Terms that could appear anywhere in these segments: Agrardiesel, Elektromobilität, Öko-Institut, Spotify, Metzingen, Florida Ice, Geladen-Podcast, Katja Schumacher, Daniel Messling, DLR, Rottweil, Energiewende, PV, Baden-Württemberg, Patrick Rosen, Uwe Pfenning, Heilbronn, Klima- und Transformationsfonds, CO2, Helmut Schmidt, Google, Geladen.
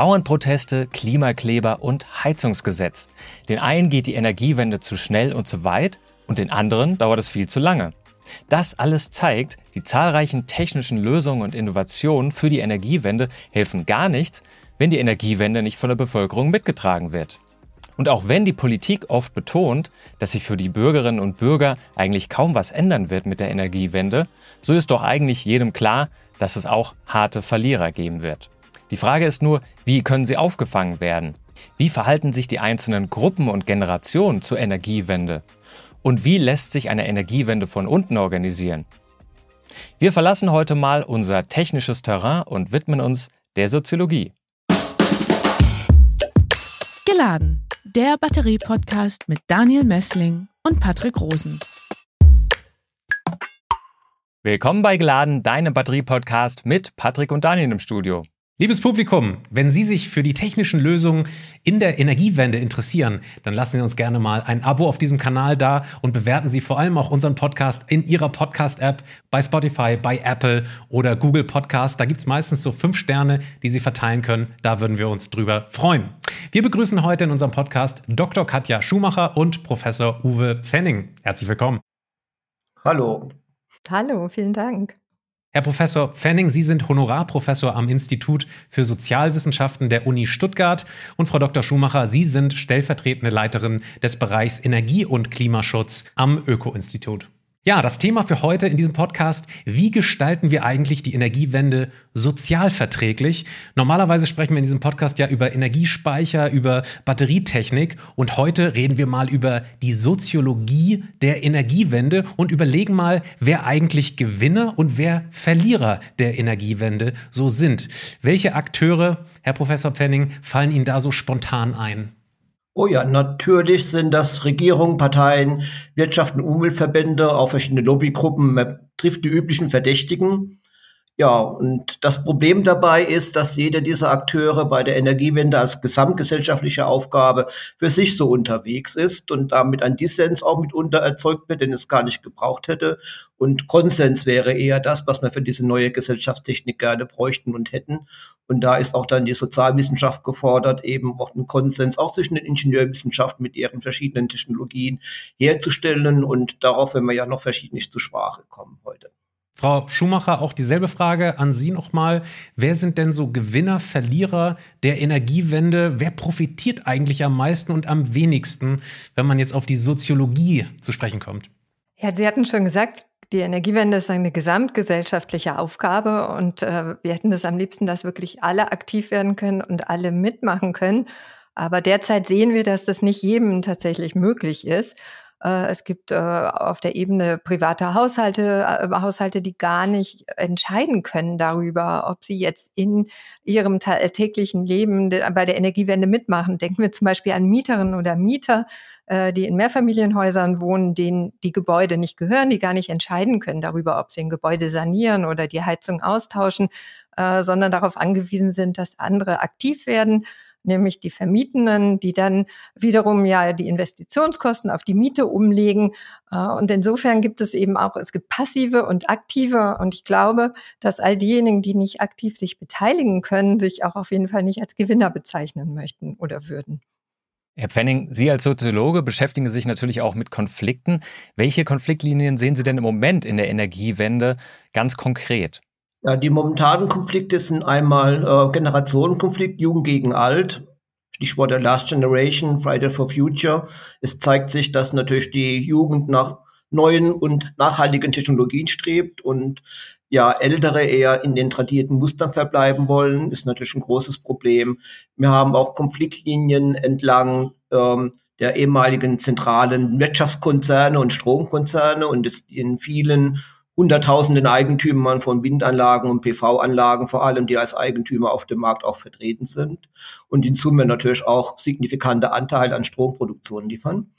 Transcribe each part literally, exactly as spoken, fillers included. Bauernproteste, Klimakleber und Heizungsgesetz. Den einen geht die Energiewende zu schnell und zu weit und den anderen dauert es viel zu lange. Das alles zeigt, die zahlreichen technischen Lösungen und Innovationen für die Energiewende helfen gar nichts, wenn die Energiewende nicht von der Bevölkerung mitgetragen wird. Und auch wenn die Politik oft betont, dass sich für die Bürgerinnen und Bürger eigentlich kaum was ändern wird mit der Energiewende, so ist doch eigentlich jedem klar, dass es auch harte Verlierer geben wird. Die Frage ist nur, wie können sie aufgefangen werden? Wie verhalten sich die einzelnen Gruppen und Generationen zur Energiewende? Und wie lässt sich eine Energiewende von unten organisieren? Wir verlassen heute mal unser technisches Terrain und widmen uns der Soziologie. Geladen, der Batterie-Podcast mit Daniel Messling und Patrick Rosen. Willkommen bei Geladen, deinem Batterie-Podcast mit Patrick und Daniel im Studio. Liebes Publikum, wenn Sie sich für die technischen Lösungen in der Energiewende interessieren, dann lassen Sie uns gerne mal ein Abo auf diesem Kanal da und bewerten Sie vor allem auch unseren Podcast in Ihrer Podcast-App, bei Spotify, bei Apple oder Google Podcast. Da gibt es meistens so fünf Sterne, die Sie verteilen können. Da würden wir uns drüber freuen. Wir begrüßen heute in unserem Podcast Doktor Katja Schumacher und Professor Uwe Pfenning. Herzlich willkommen. Hallo. Hallo, vielen Dank. Herr Professor Pfenning, Sie sind Honorarprofessor am Institut für Sozialwissenschaften der Uni Stuttgart. Und Frau Doktor Schumacher, Sie sind stellvertretende Leiterin des Bereichs Energie- und Klimaschutz am Öko-Institut. Ja, das Thema für heute in diesem Podcast: Wie gestalten wir eigentlich die Energiewende sozialverträglich? Normalerweise sprechen wir in diesem Podcast ja über Energiespeicher, über Batterietechnik und heute reden wir mal über die Soziologie der Energiewende und überlegen mal, wer eigentlich Gewinner und wer Verlierer der Energiewende so sind. Welche Akteure, Herr Professor Pfenning, fallen Ihnen da so spontan ein? Oh ja, natürlich sind das Regierungen, Parteien, Wirtschaften, Umweltverbände, auch verschiedene Lobbygruppen. Man trifft die üblichen Verdächtigen. Ja, und das Problem dabei ist, dass jeder dieser Akteure bei der Energiewende als gesamtgesellschaftliche Aufgabe für sich so unterwegs ist und damit ein Dissens auch mitunter erzeugt wird, den es gar nicht gebraucht hätte. Und Konsens wäre eher das, was wir für diese neue Gesellschaftstechnik gerne bräuchten und hätten. Und da ist auch dann die Sozialwissenschaft gefordert, eben auch einen Konsens auch zwischen den Ingenieurwissenschaften mit ihren verschiedenen Technologien herzustellen. Und darauf werden wir ja noch verschiedentlich zur Sprache kommen heute. Frau Schumacher, auch dieselbe Frage an Sie nochmal. Wer sind denn so Gewinner, Verlierer der Energiewende? Wer profitiert eigentlich am meisten und am wenigsten, wenn man jetzt auf die Soziologie zu sprechen kommt? Ja, Sie hatten schon gesagt, die Energiewende ist eine gesamtgesellschaftliche Aufgabe und äh, wir hätten das am liebsten, dass wirklich alle aktiv werden können und alle mitmachen können. Aber derzeit sehen wir, dass das nicht jedem tatsächlich möglich ist. Äh, es gibt äh, auf der Ebene private Haushalte, äh, Haushalte, die gar nicht entscheiden können darüber, ob sie jetzt in ihrem ta- täglichen Leben de- bei der Energiewende mitmachen. Denken wir zum Beispiel an Mieterinnen oder Mieter, die in Mehrfamilienhäusern wohnen, denen die Gebäude nicht gehören, die gar nicht entscheiden können darüber, ob sie ein Gebäude sanieren oder die Heizung austauschen, äh, sondern darauf angewiesen sind, dass andere aktiv werden, nämlich die Vermietenden, die dann wiederum ja die Investitionskosten auf die Miete umlegen. Äh, und insofern gibt es eben auch, es gibt passive und aktive. Und ich glaube, dass all diejenigen, die nicht aktiv sich beteiligen können, sich auch auf jeden Fall nicht als Gewinner bezeichnen möchten oder würden. Herr Pfenning, Sie als Soziologe beschäftigen sich natürlich auch mit Konflikten. Welche Konfliktlinien sehen Sie denn im Moment in der Energiewende ganz konkret? Ja, die momentanen Konflikte sind einmal äh, Generationenkonflikt, Jugend gegen Alt. Stichwort der Last Generation, Friday for Future. Es zeigt sich, dass natürlich die Jugend nach neuen und nachhaltigen Technologien strebt und ja, Ältere eher in den tradierten Mustern verbleiben wollen, ist natürlich ein großes Problem. Wir haben auch Konfliktlinien entlang ähm, der ehemaligen zentralen Wirtschaftskonzerne und Stromkonzerne und ist in vielen hunderttausenden Eigentümern von Windanlagen und P V-Anlagen, vor allem die als Eigentümer auf dem Markt auch vertreten sind und in Summe natürlich auch signifikante Anteile an Stromproduktion liefern.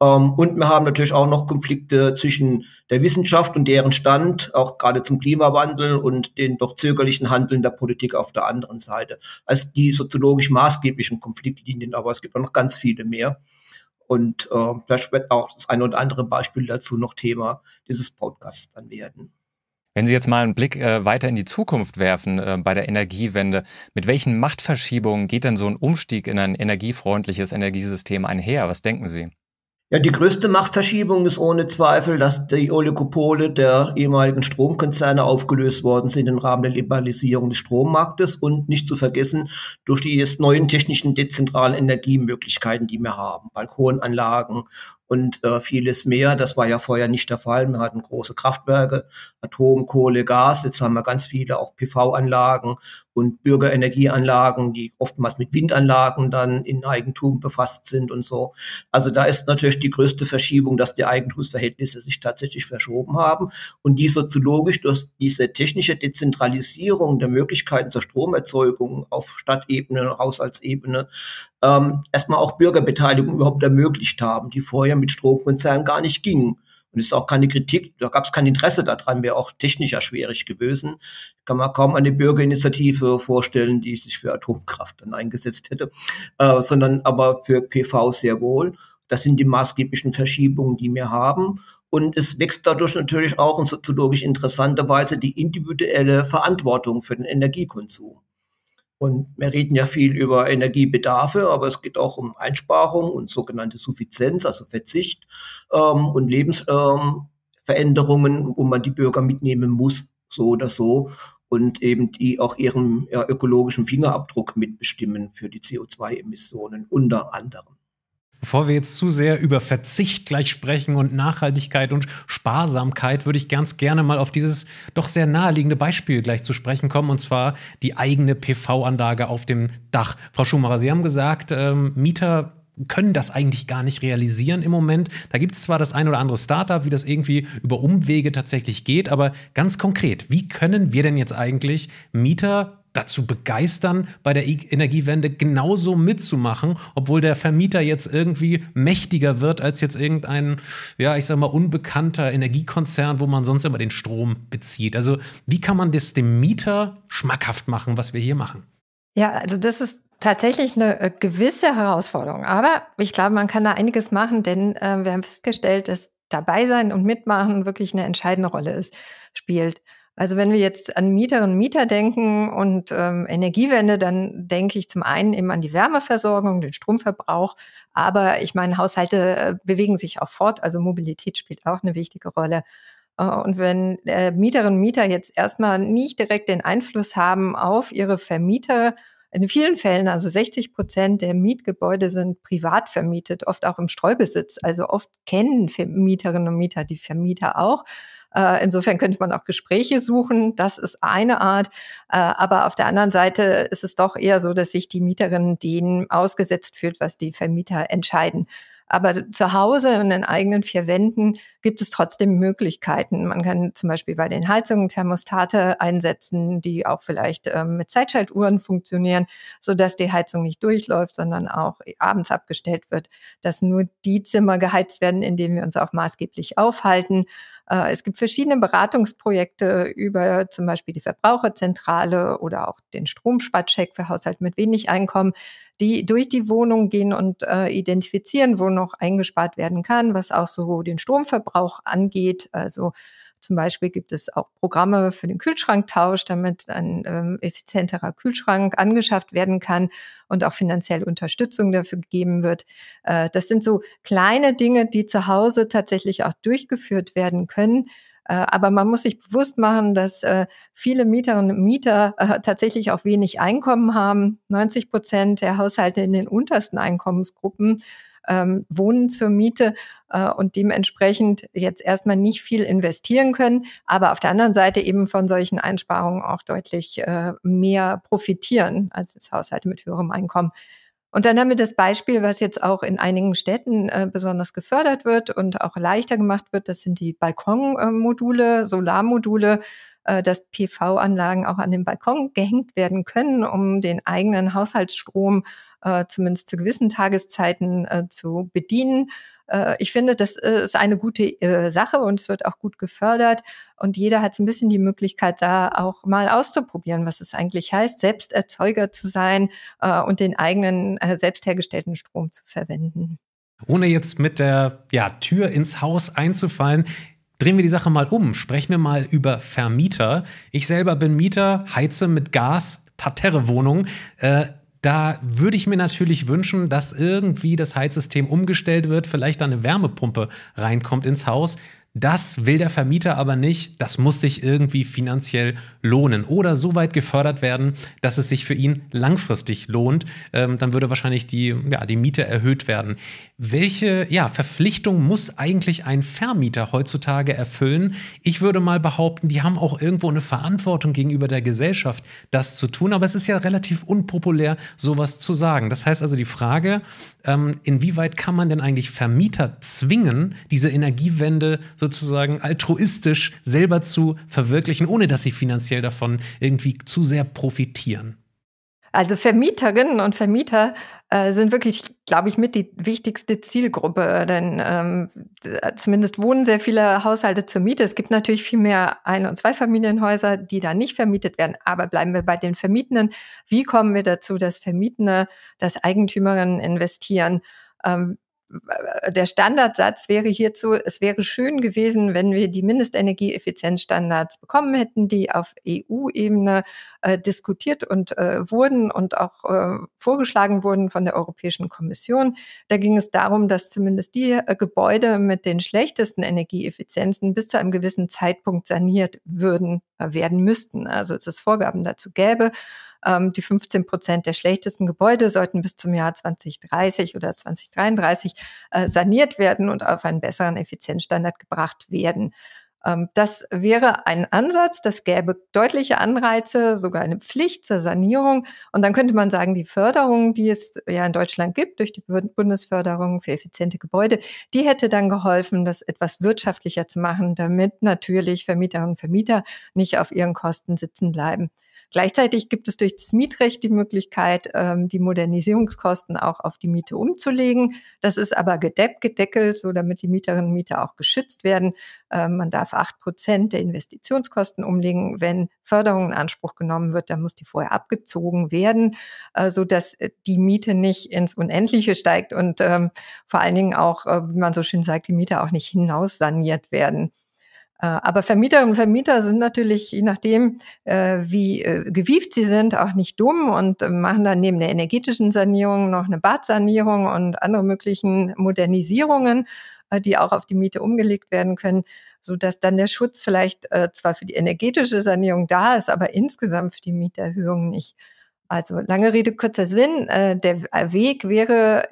Um, und wir haben natürlich auch noch Konflikte zwischen der Wissenschaft und deren Stand, auch gerade zum Klimawandel und den doch zögerlichen Handeln der Politik auf der anderen Seite. Also die soziologisch maßgeblichen Konfliktlinien, aber es gibt auch noch ganz viele mehr. Und äh, vielleicht wird auch das eine oder andere Beispiel dazu noch Thema dieses Podcasts dann werden. Wenn Sie jetzt mal einen Blick äh, weiter in die Zukunft werfen äh, bei der Energiewende, mit welchen Machtverschiebungen geht denn so ein Umstieg in ein energiefreundliches Energiesystem einher? Was denken Sie? Ja, die größte Machtverschiebung ist ohne Zweifel, dass die Oligopole der ehemaligen Stromkonzerne aufgelöst worden sind im Rahmen der Liberalisierung des Strommarktes und nicht zu vergessen durch die jetzt neuen technischen dezentralen Energiemöglichkeiten, die wir haben, Balkonanlagen und äh, vieles mehr. Das war ja vorher nicht der Fall. Wir hatten große Kraftwerke, Atom, Kohle, Gas. Jetzt haben wir ganz viele auch P V-Anlagen und Bürgerenergieanlagen, die oftmals mit Windanlagen dann in Eigentum befasst sind und so. Also da ist natürlich die größte Verschiebung, dass die Eigentumsverhältnisse sich tatsächlich verschoben haben und die soziologisch durch diese technische Dezentralisierung der Möglichkeiten zur Stromerzeugung auf Stadtebene, Haushaltsebene ähm, erstmal auch Bürgerbeteiligung überhaupt ermöglicht haben, die vorher mit Stromkonzernen gar nicht gingen. Und es ist auch keine Kritik, da gab es kein Interesse daran, wäre auch technisch ja schwierig gewesen. Ich kann mir kaum eine Bürgerinitiative vorstellen, die sich für Atomkraft dann eingesetzt hätte, äh, sondern aber für P V sehr wohl. Das sind die maßgeblichen Verschiebungen, die wir haben. Und es wächst dadurch natürlich auch in soziologisch interessanter Weise die individuelle Verantwortung für den Energiekonsum. Und wir reden ja viel über Energiebedarfe, aber es geht auch um Einsparung und sogenannte Suffizienz, also Verzicht ähm, und Lebensveränderungen, ähm, wo man die Bürger mitnehmen muss, so oder so, und eben die auch ihren ja, ökologischen Fingerabdruck mitbestimmen für die C O zwei Emissionen unter anderem. Bevor wir jetzt zu sehr über Verzicht gleich sprechen und Nachhaltigkeit und Sparsamkeit, würde ich ganz gerne mal auf dieses doch sehr naheliegende Beispiel gleich zu sprechen kommen, und zwar die eigene P V-Anlage auf dem Dach. Frau Schumacher, Sie haben gesagt, ähm, Mieter können das eigentlich gar nicht realisieren im Moment. Da gibt es zwar das ein oder andere Startup, wie das irgendwie über Umwege tatsächlich geht, aber ganz konkret, wie können wir denn jetzt eigentlich Mieter dazu begeistern, bei der Energiewende genauso mitzumachen, obwohl der Vermieter jetzt irgendwie mächtiger wird als jetzt irgendein, ja, ich sag mal, unbekannter Energiekonzern, wo man sonst immer den Strom bezieht. Also wie kann man das dem Mieter schmackhaft machen, was wir hier machen? Ja, also das ist tatsächlich eine gewisse Herausforderung. Aber ich glaube, man kann da einiges machen, denn äh, wir haben festgestellt, dass dabei sein und mitmachen wirklich eine entscheidende Rolle ist, spielt. Also wenn wir jetzt an Mieterinnen und Mieter denken und ähm, Energiewende, dann denke ich zum einen eben an die Wärmeversorgung, den Stromverbrauch. Aber ich meine, Haushalte äh, bewegen sich auch fort. Also Mobilität spielt auch eine wichtige Rolle. Äh, und wenn äh, Mieterinnen und Mieter jetzt erstmal nicht direkt den Einfluss haben auf ihre Vermieter, in vielen Fällen, also sechzig Prozent der Mietgebäude sind privat vermietet, oft auch im Streubesitz. Also oft kennen Mieterinnen und Mieter die Vermieter auch. Insofern könnte man auch Gespräche suchen, das ist eine Art, aber auf der anderen Seite ist es doch eher so, dass sich die Mieterin denen ausgesetzt fühlt, was die Vermieter entscheiden. Aber zu Hause und in eigenen vier Wänden gibt es trotzdem Möglichkeiten. Man kann zum Beispiel bei den Heizungen Thermostate einsetzen, die auch vielleicht ähm, mit Zeitschaltuhren funktionieren, sodass die Heizung nicht durchläuft, sondern auch abends abgestellt wird, dass nur die Zimmer geheizt werden, in denen wir uns auch maßgeblich aufhalten. Äh, es gibt verschiedene Beratungsprojekte über zum Beispiel die Verbraucherzentrale oder auch den Stromsparcheck für Haushalte mit wenig Einkommen, die durch die Wohnung gehen und äh, identifizieren, wo noch eingespart werden kann, was auch so den Stromverbrauch angeht. Also zum Beispiel gibt es auch Programme für den Kühlschranktausch, damit ein ähm, effizienterer Kühlschrank angeschafft werden kann und auch finanzielle Unterstützung dafür gegeben wird. Äh, das sind so kleine Dinge, die zu Hause tatsächlich auch durchgeführt werden können. Aber man muss sich bewusst machen, dass äh, viele Mieterinnen und Mieter äh, tatsächlich auch wenig Einkommen haben. neunzig Prozent der Haushalte in den untersten Einkommensgruppen ähm, wohnen zur Miete äh, und dementsprechend jetzt erstmal nicht viel investieren können, aber auf der anderen Seite eben von solchen Einsparungen auch deutlich äh, mehr profitieren als das Haushalte mit höherem Einkommen. Und dann haben wir das Beispiel, was jetzt auch in einigen Städten äh, besonders gefördert wird und auch leichter gemacht wird. Das sind die Balkonmodule, äh, Solarmodule, äh, dass P V-Anlagen auch an den Balkon gehängt werden können, um den eigenen Haushaltsstrom äh, zumindest zu gewissen Tageszeiten äh, zu bedienen. Äh, ich finde, das äh, ist eine gute äh, Sache und es wird auch gut gefördert. Und jeder hat so ein bisschen die Möglichkeit, da auch mal auszuprobieren, was es eigentlich heißt, selbst Erzeuger zu sein äh, und den eigenen äh, selbst hergestellten Strom zu verwenden. Ohne jetzt mit der ja, Tür ins Haus einzufallen, Drehen wir die Sache mal um. Sprechen wir mal über Vermieter. Ich selber bin Mieter, heize mit Gas, Parterre-Wohnung. Äh, da würde ich mir natürlich wünschen, dass irgendwie das Heizsystem umgestellt wird, vielleicht eine Wärmepumpe reinkommt ins Haus. Das will der Vermieter aber nicht. Das muss sich irgendwie finanziell lohnen oder so weit gefördert werden, dass es sich für ihn langfristig lohnt. Ähm, dann würde wahrscheinlich die, ja, die Miete erhöht werden. Welche ja, Verpflichtung muss eigentlich ein Vermieter heutzutage erfüllen? Ich würde mal behaupten, die haben auch irgendwo eine Verantwortung gegenüber der Gesellschaft, das zu tun. Aber es ist ja relativ unpopulär, sowas zu sagen. Das heißt also die Frage, ähm, inwieweit kann man denn eigentlich Vermieter zwingen, diese Energiewende sozusagen sozusagen altruistisch selber zu verwirklichen, ohne dass sie finanziell davon irgendwie zu sehr profitieren? Also Vermieterinnen und Vermieter äh, sind wirklich, glaube ich, mit die wichtigste Zielgruppe, denn ähm, zumindest wohnen sehr viele Haushalte zur Miete. Es gibt natürlich viel mehr Ein- und Zweifamilienhäuser, die da nicht vermietet werden, aber bleiben wir bei den Vermietenden. Wie kommen wir dazu, dass Vermietende, dass Eigentümerinnen investieren? Ähm, Der Standardsatz wäre hierzu, es wäre schön gewesen, wenn wir die Mindestenergieeffizienzstandards bekommen hätten, die auf E U-Ebene äh, diskutiert und äh, wurden und auch äh, vorgeschlagen wurden von der Europäischen Kommission. Da ging es darum, dass zumindest die äh, Gebäude mit den schlechtesten Energieeffizienzen bis zu einem gewissen Zeitpunkt saniert würden, äh, werden müssten. Also dass es Vorgaben dazu gäbe. Die fünfzehn Prozent der schlechtesten Gebäude sollten bis zum Jahr zwanzig dreißig oder zwanzig dreiunddreißig äh, saniert werden und auf einen besseren Effizienzstandard gebracht werden. Ähm, das wäre ein Ansatz, das gäbe deutliche Anreize, sogar eine Pflicht zur Sanierung. Und dann könnte man sagen, die Förderung, die es ja in Deutschland gibt durch die Bundesförderung für effiziente Gebäude, die hätte dann geholfen, das etwas wirtschaftlicher zu machen, damit natürlich Vermieterinnen und Vermieter nicht auf ihren Kosten sitzen bleiben. Gleichzeitig gibt es durch das Mietrecht die Möglichkeit, die Modernisierungskosten auch auf die Miete umzulegen. Das ist aber gedeckelt, so damit die Mieterinnen und Mieter auch geschützt werden. Man darf acht Prozent der Investitionskosten umlegen. Wenn Förderung in Anspruch genommen wird, dann muss die vorher abgezogen werden, sodass die Miete nicht ins Unendliche steigt und vor allen Dingen auch, wie man so schön sagt, die Mieter auch nicht hinaus saniert werden. Aber Vermieterinnen und Vermieter sind natürlich, je nachdem, wie gewieft sie sind, auch nicht dumm und machen dann neben der energetischen Sanierung noch eine Badsanierung und andere möglichen Modernisierungen, die auch auf die Miete umgelegt werden können, sodass dann der Schutz vielleicht zwar für die energetische Sanierung da ist, aber insgesamt für die Mieterhöhung nicht. Also lange Rede, kurzer Sinn. Der Weg wäre,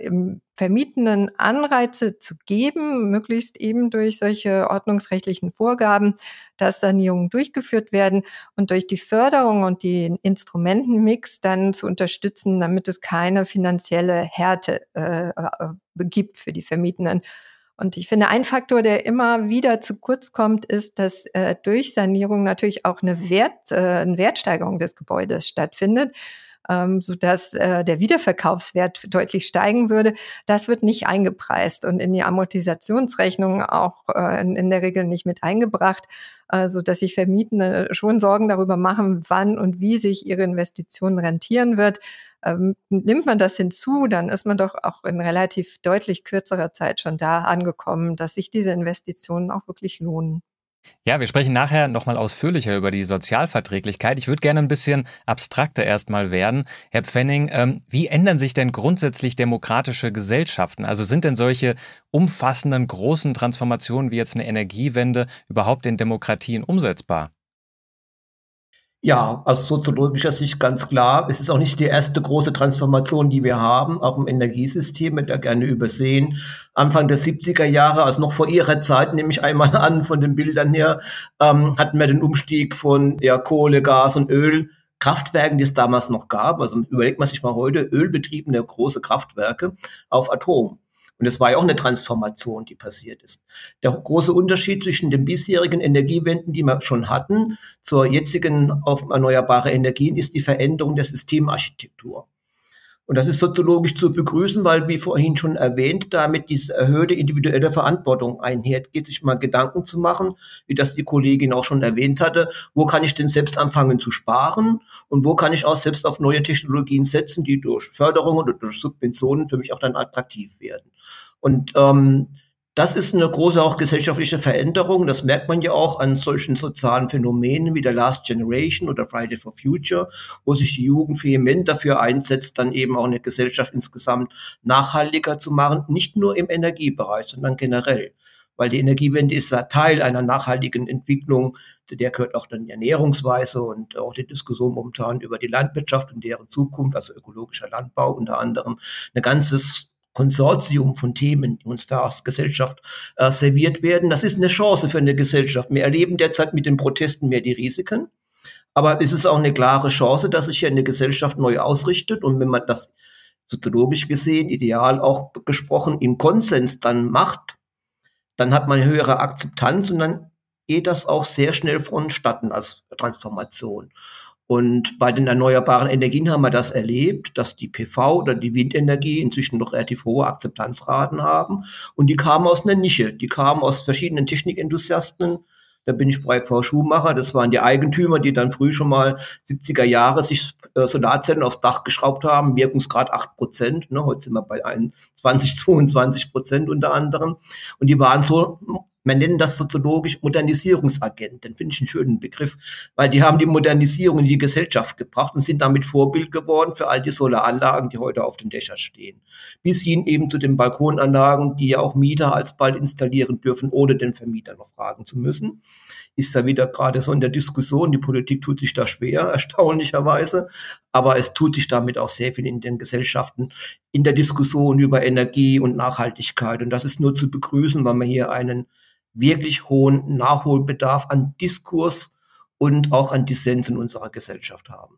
Vermietenden Anreize zu geben, möglichst eben durch solche ordnungsrechtlichen Vorgaben, dass Sanierungen durchgeführt werden und durch die Förderung und den Instrumentenmix dann zu unterstützen, damit es keine finanzielle Härte äh, gibt für die Vermietenden. Und ich finde, ein Faktor, der immer wieder zu kurz kommt, ist, dass äh, durch Sanierung natürlich auch eine, Wert, äh, eine Wertsteigerung des Gebäudes stattfindet, ähm, sodass äh, der Wiederverkaufswert deutlich steigen würde. Das wird nicht eingepreist und in die Amortisationsrechnung auch äh, in, in der Regel nicht mit eingebracht, äh, sodass sich Vermietende schon Sorgen darüber machen, wann und wie sich ihre Investition rentieren wird. Ähm, nimmt man das hinzu, dann ist man doch auch in relativ deutlich kürzerer Zeit schon da angekommen, dass sich diese Investitionen auch wirklich lohnen. Ja, wir sprechen nachher nochmal ausführlicher über die Sozialverträglichkeit. Ich würde gerne ein bisschen abstrakter erstmal werden. Herr Pfenning, ähm, wie ändern sich denn grundsätzlich demokratische Gesellschaften? Also sind denn solche umfassenden, großen Transformationen wie jetzt eine Energiewende überhaupt in Demokratien umsetzbar? Ja, aus soziologischer Sicht ganz klar. Es ist auch nicht die erste große Transformation, die wir haben, auch im Energiesystem, wird ja gerne übersehen. Anfang der siebziger Jahre, also noch vor ihrer Zeit, nehme ich einmal an, von den Bildern her, ähm, hatten wir den Umstieg von ja, Kohle, Gas und Öl. Kraftwerken, die es damals noch gab, also überlegt man sich mal heute, ölbetriebene große Kraftwerke auf Atom. Und es war ja auch eine Transformation, die passiert ist. Der große Unterschied zwischen den bisherigen Energiewenden, die wir schon hatten, zur jetzigen auf erneuerbare Energien, ist die Veränderung der Systemarchitektur. Und das ist soziologisch zu begrüßen, weil, wie vorhin schon erwähnt, damit diese erhöhte individuelle Verantwortung einhergeht, sich mal Gedanken zu machen, wie das die Kollegin auch schon erwähnt hatte, wo kann ich denn selbst anfangen zu sparen und wo kann ich auch selbst auf neue Technologien setzen, die durch Förderungen oder durch Subventionen für mich auch dann attraktiv werden. Und ähm, Das ist eine große auch gesellschaftliche Veränderung. Das merkt man ja auch an solchen sozialen Phänomenen wie der Last Generation oder Friday for Future, wo sich die Jugend vehement dafür einsetzt, dann eben auch eine Gesellschaft insgesamt nachhaltiger zu machen, nicht nur im Energiebereich, sondern generell. Weil die Energiewende ist ja Teil einer nachhaltigen Entwicklung, zu der gehört auch dann die Ernährungsweise und auch die Diskussion momentan über die Landwirtschaft und deren Zukunft, also ökologischer Landbau unter anderem, eine ganzes Konsortium von Themen, die uns da als Gesellschaft äh, serviert werden. Das ist eine Chance für eine Gesellschaft. Wir erleben derzeit mit den Protesten mehr die Risiken, aber es ist auch eine klare Chance, dass sich hier eine Gesellschaft neu ausrichtet. Und wenn man das soziologisch gesehen, ideal auch gesprochen, im Konsens dann macht, dann hat man eine höhere Akzeptanz und dann geht das auch sehr schnell vonstatten als Transformation. Und bei den erneuerbaren Energien haben wir das erlebt, dass die P V oder die Windenergie inzwischen noch relativ hohe Akzeptanzraten haben. Und die kamen aus einer Nische, die kamen aus verschiedenen Technikenthusiasten. Da bin ich bei Frau Schumacher, das waren die Eigentümer, die dann früh schon mal siebziger Jahre sich äh, Solarzellen aufs Dach geschraubt haben, Wirkungsgrad acht Prozent. Ne? Heute sind wir bei einundzwanzig, zweiundzwanzig Prozent unter anderem. Und die waren so... Man nennt das soziologisch Modernisierungsagenten, finde ich einen schönen Begriff, weil die haben die Modernisierung in die Gesellschaft gebracht und sind damit Vorbild geworden für all die Solaranlagen, die heute auf den Dächern stehen. Bis hin eben zu den Balkonanlagen, die ja auch Mieter alsbald installieren dürfen, ohne den Vermieter noch fragen zu müssen. Ist ja wieder gerade so in der Diskussion, die Politik tut sich da schwer, erstaunlicherweise, aber es tut sich damit auch sehr viel in den Gesellschaften, in der Diskussion über Energie und Nachhaltigkeit, und das ist nur zu begrüßen, weil man hier einen wirklich hohen Nachholbedarf an Diskurs und auch an Dissens in unserer Gesellschaft haben.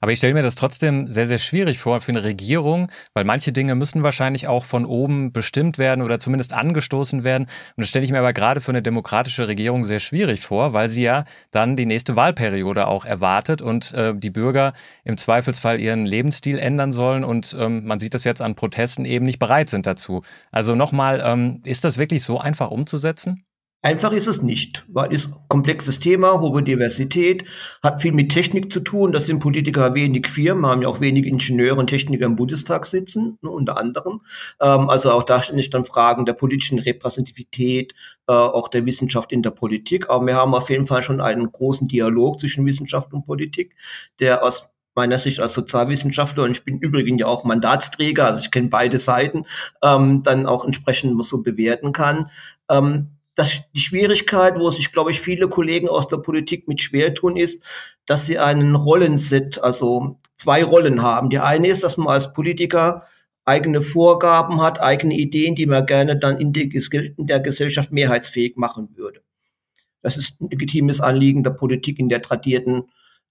Aber ich stelle mir das trotzdem sehr, sehr schwierig vor für eine Regierung, weil manche Dinge müssen wahrscheinlich auch von oben bestimmt werden oder zumindest angestoßen werden. Und das stelle ich mir aber gerade für eine demokratische Regierung sehr schwierig vor, weil sie ja dann die nächste Wahlperiode auch erwartet und äh, die Bürger im Zweifelsfall ihren Lebensstil ändern sollen. Und ähm, man sieht das jetzt an Protesten, eben nicht bereit sind dazu. Also nochmal, ähm, ist das wirklich so einfach umzusetzen? Einfach ist es nicht, weil es ist ein komplexes Thema, hohe Diversität, hat viel mit Technik zu tun, das sind Politiker wenig Firmen, haben ja auch wenig Ingenieure und Techniker im Bundestag sitzen, ne, unter anderem. Ähm, also auch da stehen dann Fragen der politischen Repräsentativität, äh, auch der Wissenschaft in der Politik. Aber wir haben auf jeden Fall schon einen großen Dialog zwischen Wissenschaft und Politik, der aus meiner Sicht als Sozialwissenschaftler, und ich bin übrigens ja auch Mandatsträger, also ich kenne beide Seiten, ähm, dann auch entsprechend so bewerten kann. Ähm, Das, die Schwierigkeit, wo sich, glaube ich, viele Kollegen aus der Politik mit schwer tun, ist, dass sie einen Rollenset, also zwei Rollen haben. Die eine ist, dass man als Politiker eigene Vorgaben hat, eigene Ideen, die man gerne dann in, die, in der Gesellschaft mehrheitsfähig machen würde. Das ist ein legitimes Anliegen der Politik in der tradierten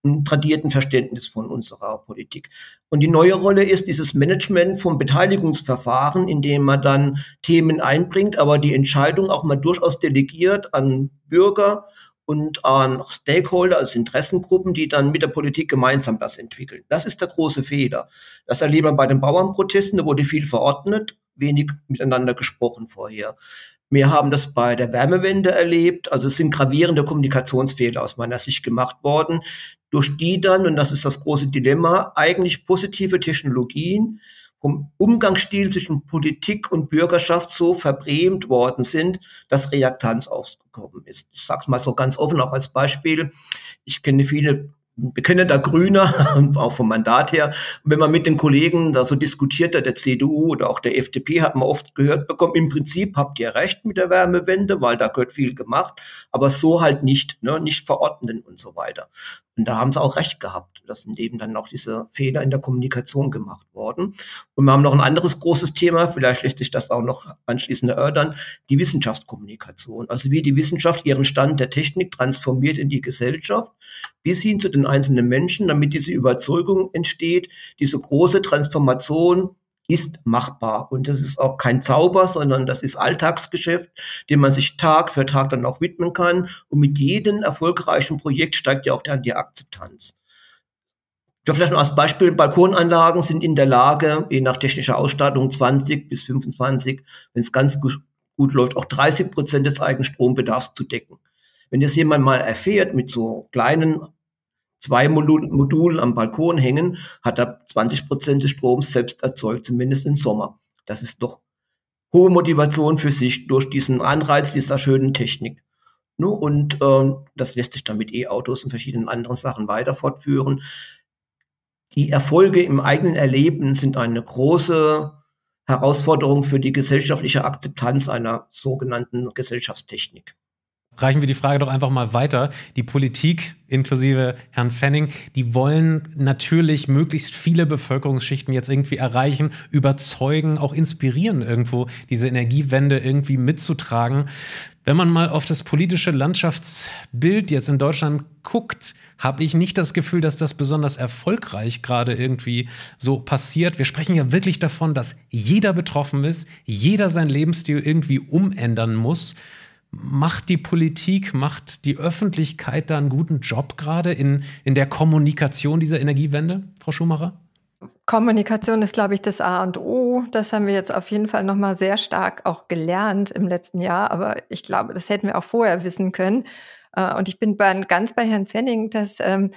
Ein tradierten Verständnis von unserer Politik. Und die neue Rolle ist dieses Management vom Beteiligungsverfahren, in dem man dann Themen einbringt, aber die Entscheidung auch mal durchaus delegiert an Bürger und an Stakeholder, also Interessengruppen, die dann mit der Politik gemeinsam das entwickeln. Das ist der große Fehler. Das erleben wir bei den Bauernprotesten, da wurde viel verordnet, wenig miteinander gesprochen vorher. Wir haben das bei der Wärmewende erlebt, also es sind gravierende Kommunikationsfehler aus meiner Sicht gemacht worden, durch die dann, und das ist das große Dilemma, eigentlich positive Technologien vom Umgangsstil zwischen Politik und Bürgerschaft so verbrämt worden sind, dass Reaktanz aufgekommen ist. Ich sage es mal so ganz offen, auch als Beispiel, ich kenne viele bekennender Grüner und auch vom Mandat her. Wenn man mit den Kollegen da so diskutiert hat, der C D U oder auch der F D P, hat man oft gehört bekommen, im Prinzip habt ihr recht mit der Wärmewende, weil da gehört viel gemacht, aber so halt nicht, ne, nicht verordnen und so weiter. Und da haben sie auch recht gehabt. Das sind eben dann auch diese Fehler in der Kommunikation gemacht worden. Und wir haben noch ein anderes großes Thema, vielleicht lässt sich das auch noch anschließend erörtern, die Wissenschaftskommunikation. Also wie die Wissenschaft ihren Stand der Technik transformiert in die Gesellschaft, bis hin zu den einzelnen Menschen, damit diese Überzeugung entsteht, diese große Transformation ist machbar. Und das ist auch kein Zauber, sondern das ist Alltagsgeschäft, dem man sich Tag für Tag dann auch widmen kann. Und mit jedem erfolgreichen Projekt steigt ja auch dann die Akzeptanz. Ja, vielleicht noch als Beispiel, Balkonanlagen sind in der Lage, je nach technischer Ausstattung zwanzig bis fünfundzwanzig, wenn es ganz gut, gut läuft, auch dreißig Prozent des eigenen Strombedarfs zu decken. Wenn das jemand mal erfährt, mit so kleinen zwei Modulen am Balkon hängen, hat er zwanzig Prozent des Stroms selbst erzeugt, zumindest im Sommer. Das ist doch hohe Motivation für sich durch diesen Anreiz dieser schönen Technik. Ne? Und ähm, das lässt sich dann mit E-Autos und verschiedenen anderen Sachen weiter fortführen. Die Erfolge im eigenen Erleben sind eine große Herausforderung für die gesellschaftliche Akzeptanz einer sogenannten Gesellschaftstechnik. Reichen wir die Frage doch einfach mal weiter. Die Politik, inklusive Herrn Pfenning, die wollen natürlich möglichst viele Bevölkerungsschichten jetzt irgendwie erreichen, überzeugen, auch inspirieren irgendwo, diese Energiewende irgendwie mitzutragen. Wenn man mal auf das politische Landschaftsbild jetzt in Deutschland guckt, habe ich nicht das Gefühl, dass das besonders erfolgreich gerade irgendwie so passiert. Wir sprechen ja wirklich davon, dass jeder betroffen ist, jeder seinen Lebensstil irgendwie umändern muss. Macht die Politik, macht die Öffentlichkeit da einen guten Job gerade in, in der Kommunikation dieser Energiewende, Frau Schumacher? Kommunikation ist, glaube ich, das A und O. Das haben wir jetzt auf jeden Fall nochmal sehr stark auch gelernt im letzten Jahr. Aber ich glaube, das hätten wir auch vorher wissen können. Und ich bin bei, ganz bei Herrn Pfenning, dass ähm,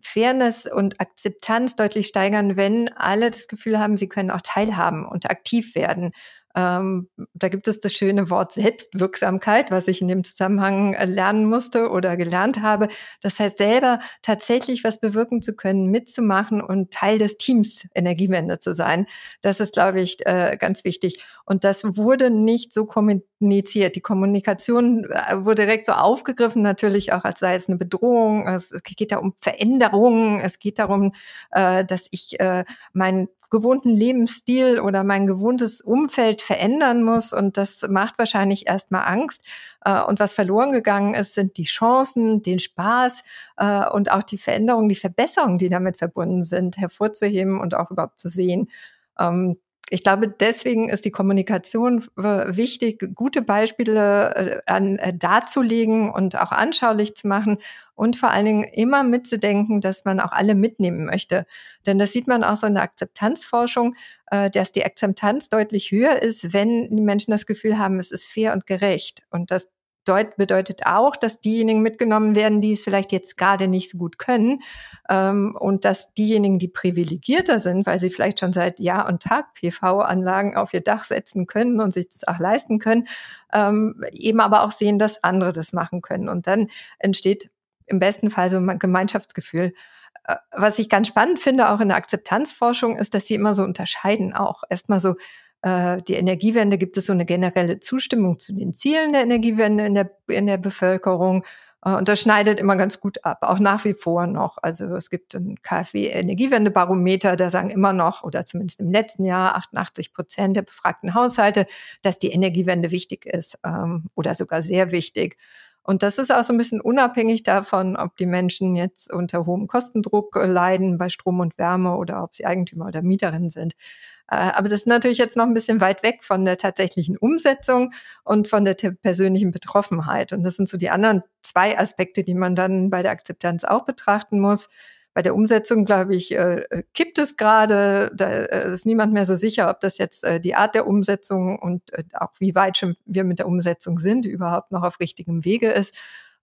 Fairness und Akzeptanz deutlich steigern, wenn alle das Gefühl haben, sie können auch teilhaben und aktiv werden. Ähm, da gibt es das schöne Wort Selbstwirksamkeit, was ich in dem Zusammenhang lernen musste oder gelernt habe. Das heißt, selber tatsächlich was bewirken zu können, mitzumachen und Teil des Teams Energiewende zu sein. Das ist, glaube ich, äh, ganz wichtig. Und das wurde nicht so kommuniziert. Die Kommunikation wurde direkt so aufgegriffen, natürlich auch, als sei es eine Bedrohung. Es, es geht da um Veränderungen. Es geht darum, äh, dass ich äh, mein gewohnten Lebensstil oder mein gewohntes Umfeld verändern muss. Und das macht wahrscheinlich erstmal Angst. Und was verloren gegangen ist, sind die Chancen, den Spaß und auch die Veränderungen, die Verbesserungen, die damit verbunden sind, hervorzuheben und auch überhaupt zu sehen. Ich glaube, deswegen ist die Kommunikation wichtig, gute Beispiele darzulegen und auch anschaulich zu machen und vor allen Dingen immer mitzudenken, dass man auch alle mitnehmen möchte. Denn das sieht man auch so in der Akzeptanzforschung, dass die Akzeptanz deutlich höher ist, wenn die Menschen das Gefühl haben, es ist fair und gerecht. Und das bedeutet auch, dass diejenigen mitgenommen werden, die es vielleicht jetzt gerade nicht so gut können, ähm, und dass diejenigen, die privilegierter sind, weil sie vielleicht schon seit Jahr und Tag P V-Anlagen auf ihr Dach setzen können und sich das auch leisten können, ähm, eben aber auch sehen, dass andere das machen können. Und dann entsteht im besten Fall so ein Gemeinschaftsgefühl. Äh, was ich ganz spannend finde, auch in der Akzeptanzforschung, ist, dass sie immer so unterscheiden auch. Erstmal so, die Energiewende, gibt es so eine generelle Zustimmung zu den Zielen der Energiewende in der, in der Bevölkerung. Und das schneidet immer ganz gut ab, auch nach wie vor noch. Also es gibt ein K f W-Energiewendebarometer, da sagen immer noch, oder zumindest im letzten Jahr, achtundachtzig Prozent der befragten Haushalte, dass die Energiewende wichtig ist, ähm, oder sogar sehr wichtig. Und das ist auch so ein bisschen unabhängig davon, ob die Menschen jetzt unter hohem Kostendruck leiden bei Strom und Wärme oder ob sie Eigentümer oder Mieterinnen sind. Aber das ist natürlich jetzt noch ein bisschen weit weg von der tatsächlichen Umsetzung und von der te- persönlichen Betroffenheit. Und das sind so die anderen zwei Aspekte, die man dann bei der Akzeptanz auch betrachten muss. Bei der Umsetzung, glaube ich, äh, kippt es gerade. Da äh, ist niemand mehr so sicher, ob das jetzt äh, die Art der Umsetzung und äh, auch wie weit schon wir mit der Umsetzung sind, überhaupt noch auf richtigem Wege ist.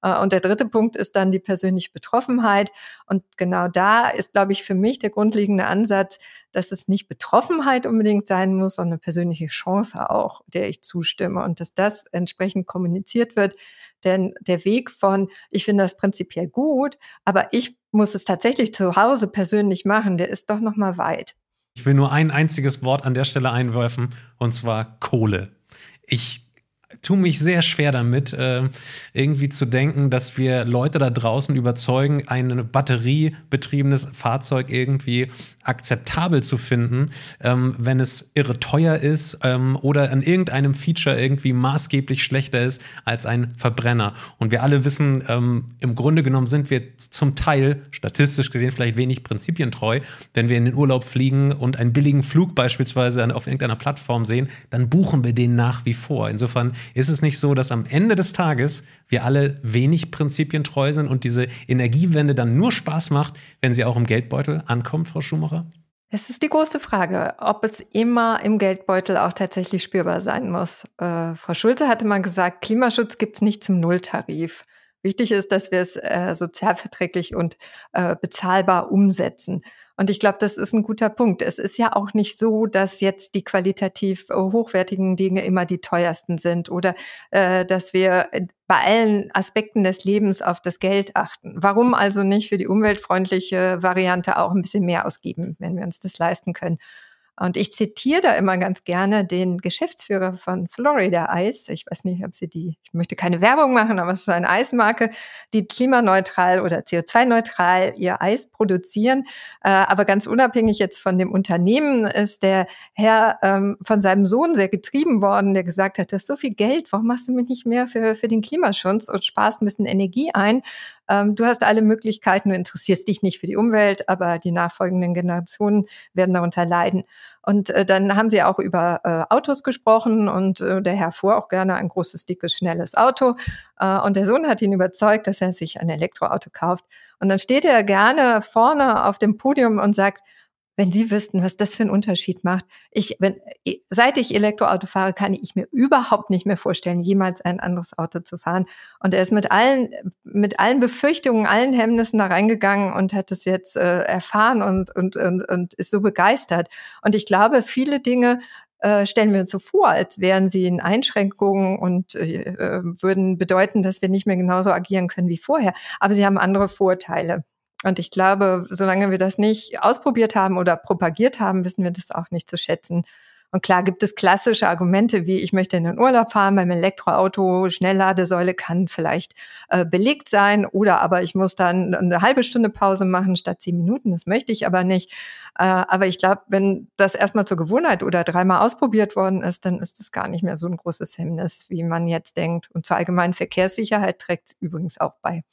Und der dritte Punkt ist dann die persönliche Betroffenheit. Und genau da ist, glaube ich, für mich der grundlegende Ansatz, dass es nicht Betroffenheit unbedingt sein muss, sondern eine persönliche Chance auch, der ich zustimme. Und dass das entsprechend kommuniziert wird. Denn der Weg von, ich finde das prinzipiell gut, aber ich muss es tatsächlich zu Hause persönlich machen, der ist doch noch mal weit. Ich will nur ein einziges Wort an der Stelle einwerfen, und zwar Kohle. Ich tue mich sehr schwer damit, irgendwie zu denken, dass wir Leute da draußen überzeugen, ein batteriebetriebenes Fahrzeug irgendwie akzeptabel zu finden, wenn es irre teuer ist oder an irgendeinem Feature irgendwie maßgeblich schlechter ist als ein Verbrenner. Und wir alle wissen, im Grunde genommen sind wir zum Teil, statistisch gesehen, vielleicht wenig prinzipientreu. Wenn wir in den Urlaub fliegen und einen billigen Flug beispielsweise auf irgendeiner Plattform sehen, dann buchen wir den nach wie vor. Insofern ist es nicht so, dass am Ende des Tages wir alle wenig prinzipientreu sind und diese Energiewende dann nur Spaß macht, wenn sie auch im Geldbeutel ankommt, Frau Schumacher? Es ist die große Frage, ob es immer im Geldbeutel auch tatsächlich spürbar sein muss. Äh, Frau Schulze hatte mal gesagt, Klimaschutz gibt es nicht zum Nulltarif. Wichtig ist, dass wir es äh, sozialverträglich und äh, bezahlbar umsetzen. Und ich glaube, das ist ein guter Punkt. Es ist ja auch nicht so, dass jetzt die qualitativ hochwertigen Dinge immer die teuersten sind oder äh, dass wir bei allen Aspekten des Lebens auf das Geld achten. Warum also nicht für die umweltfreundliche Variante auch ein bisschen mehr ausgeben, wenn wir uns das leisten können? Und ich zitiere da immer ganz gerne den Geschäftsführer von Florida Ice. Ich weiß nicht, ob Sie die, ich möchte keine Werbung machen, aber es ist eine Eismarke, die klimaneutral oder C O zwei neutral ihr Eis produzieren. Aber ganz unabhängig jetzt von dem Unternehmen ist der Herr ähm, von seinem Sohn sehr getrieben worden, der gesagt hat, du hast so viel Geld, warum machst du mich nicht mehr für, für den Klimaschutz und sparst ein bisschen Energie ein? Ähm, du hast alle Möglichkeiten, du interessierst dich nicht für die Umwelt, aber die nachfolgenden Generationen werden darunter leiden. Und äh, dann haben sie auch über äh, Autos gesprochen und äh, der Herr fuhr auch gerne ein großes, dickes, schnelles Auto. Äh, und der Sohn hat ihn überzeugt, dass er sich ein Elektroauto kauft. Und dann steht er gerne vorne auf dem Podium und sagt, wenn Sie wüssten, was das für einen Unterschied macht. Ich, wenn, seit ich Elektroauto fahre, kann ich mir überhaupt nicht mehr vorstellen, jemals ein anderes Auto zu fahren. Und er ist mit allen, mit allen Befürchtungen, allen Hemmnissen da reingegangen und hat das jetzt äh, erfahren und, und, und, und ist so begeistert. Und ich glaube, viele Dinge äh, stellen wir uns so vor, als wären sie in Einschränkungen und äh, würden bedeuten, dass wir nicht mehr genauso agieren können wie vorher. Aber sie haben andere Vorteile. Und ich glaube, solange wir das nicht ausprobiert haben oder propagiert haben, wissen wir das auch nicht zu schätzen. Und klar gibt es klassische Argumente wie, ich möchte in den Urlaub fahren, beim Elektroauto, Schnellladesäule kann vielleicht äh, belegt sein oder aber ich muss dann eine halbe Stunde Pause machen statt zehn Minuten, das möchte ich aber nicht. Äh, aber ich glaube, wenn das erstmal zur Gewohnheit oder dreimal ausprobiert worden ist, dann ist es gar nicht mehr so ein großes Hemmnis, wie man jetzt denkt. Und zur allgemeinen Verkehrssicherheit trägt es übrigens auch bei.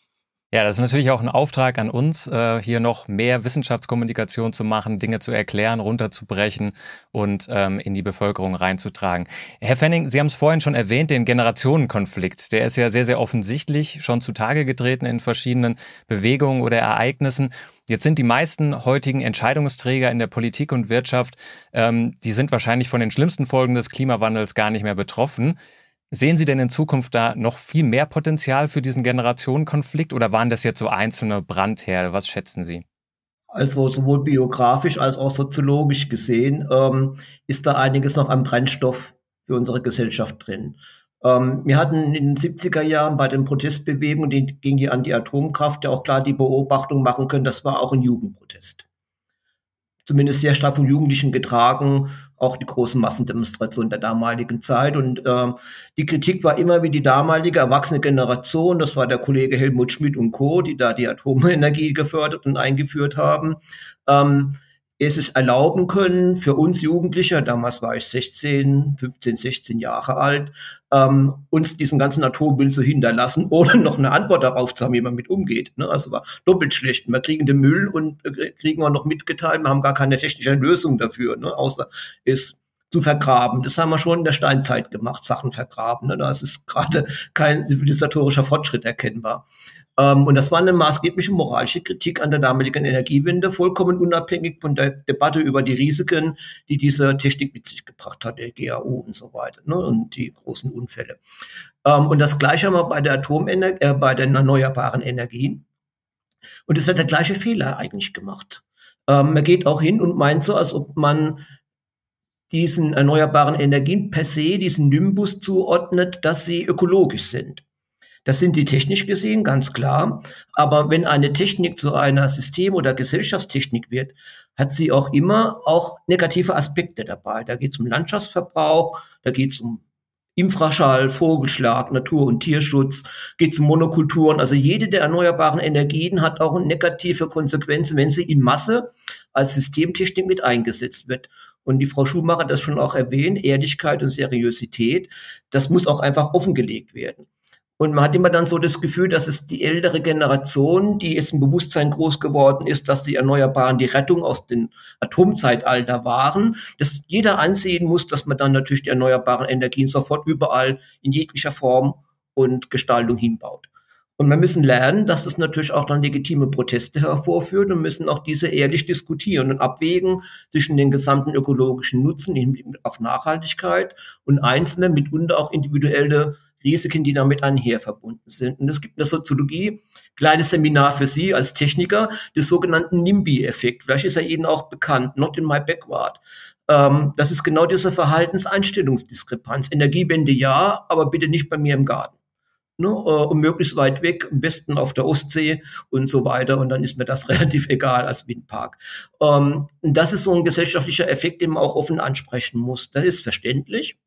Ja, das ist natürlich auch ein Auftrag an uns, hier noch mehr Wissenschaftskommunikation zu machen, Dinge zu erklären, runterzubrechen und in die Bevölkerung reinzutragen. Herr Pfenning, Sie haben es vorhin schon erwähnt, den Generationenkonflikt. Der ist ja sehr, sehr offensichtlich schon zutage getreten in verschiedenen Bewegungen oder Ereignissen. Jetzt sind die meisten heutigen Entscheidungsträger in der Politik und Wirtschaft, die sind wahrscheinlich von den schlimmsten Folgen des Klimawandels gar nicht mehr betroffen. Sehen Sie denn in Zukunft da noch viel mehr Potenzial für diesen Generationenkonflikt oder waren das jetzt so einzelne Brandherde? Was schätzen Sie? Also sowohl biografisch als auch soziologisch gesehen ähm, ist da einiges noch am Brennstoff für unsere Gesellschaft drin. Ähm, wir hatten in den siebziger Jahren bei den Protestbewegungen gegen die Anti-Atomkraft ja auch klar die Beobachtung machen können, das war auch ein Jugendprotest. Zumindest sehr stark von Jugendlichen getragen, auch die großen Massendemonstrationen der damaligen Zeit. Und äh, die Kritik war immer, wie die damalige erwachsene Generation, das war der Kollege Helmut Schmidt und Co., die da die Atomenergie gefördert und eingeführt haben, ähm, es sich erlauben können, für uns Jugendliche, damals war ich sechzehn, fünfzehn, sechzehn Jahre alt, ähm, uns diesen ganzen Atommüll zu hinterlassen, ohne noch eine Antwort darauf zu haben, wie man mit umgeht. Ne? Also war doppelt schlecht. Wir kriegen den Müll und äh, kriegen auch noch mitgeteilt, wir haben gar keine technische Lösung dafür, ne? Außer es zu vergraben. Das haben wir schon in der Steinzeit gemacht, Sachen vergraben. Ne? Da ist gerade kein zivilisatorischer Fortschritt erkennbar. Ähm, und das war eine maßgebliche moralische Kritik an der damaligen Energiewende, vollkommen unabhängig von der Debatte über die Risiken, die diese Technik mit sich gebracht hat, der G A U und so weiter, ne, und die großen Unfälle. Ähm, und das Gleiche haben wir bei der Atomenergie, äh, bei den erneuerbaren Energien. Und es wird der gleiche Fehler eigentlich gemacht. Ähm, man geht auch hin und meint so, als ob man diesen erneuerbaren Energien per se diesen Nimbus zuordnet, dass sie ökologisch sind. Das sind die technisch gesehen, ganz klar. Aber wenn eine Technik zu einer System- oder Gesellschaftstechnik wird, hat sie auch immer auch negative Aspekte dabei. Da geht es um Landschaftsverbrauch, da geht es um Infraschall, Vogelschlag, Natur- und Tierschutz, geht es um Monokulturen. Also jede der erneuerbaren Energien hat auch negative Konsequenzen, wenn sie in Masse als Systemtechnik mit eingesetzt wird. Und die Frau Schumacher hat das schon auch erwähnt, Ehrlichkeit und Seriosität, das muss auch einfach offengelegt werden. Und man hat immer dann so das Gefühl, dass es die ältere Generation, die jetzt im Bewusstsein groß geworden ist, dass die Erneuerbaren die Rettung aus dem Atomzeitalter waren, dass jeder ansehen muss, dass man dann natürlich die erneuerbaren Energien sofort überall in jeglicher Form und Gestaltung hinbaut. Und wir müssen lernen, dass es natürlich auch dann legitime Proteste hervorführt und müssen auch diese ehrlich diskutieren und abwägen zwischen den gesamten ökologischen Nutzen im Hinblick auf Nachhaltigkeit und einzelne, mitunter auch individuelle Risiken, die damit einher verbunden sind. Und es gibt in der Soziologie kleines Seminar für Sie als Techniker, den sogenannten NIMBY-Effekt. Vielleicht ist er Ihnen auch bekannt, not in my backyard. Ähm, das ist genau diese Verhaltenseinstellungsdiskrepanz. Energiewende ja, aber bitte nicht bei mir im Garten. Ne? Und möglichst weit weg, am besten auf der Ostsee und so weiter. Und dann ist mir das relativ egal als Windpark. Ähm, das ist so ein gesellschaftlicher Effekt, den man auch offen ansprechen muss. Das ist verständlich.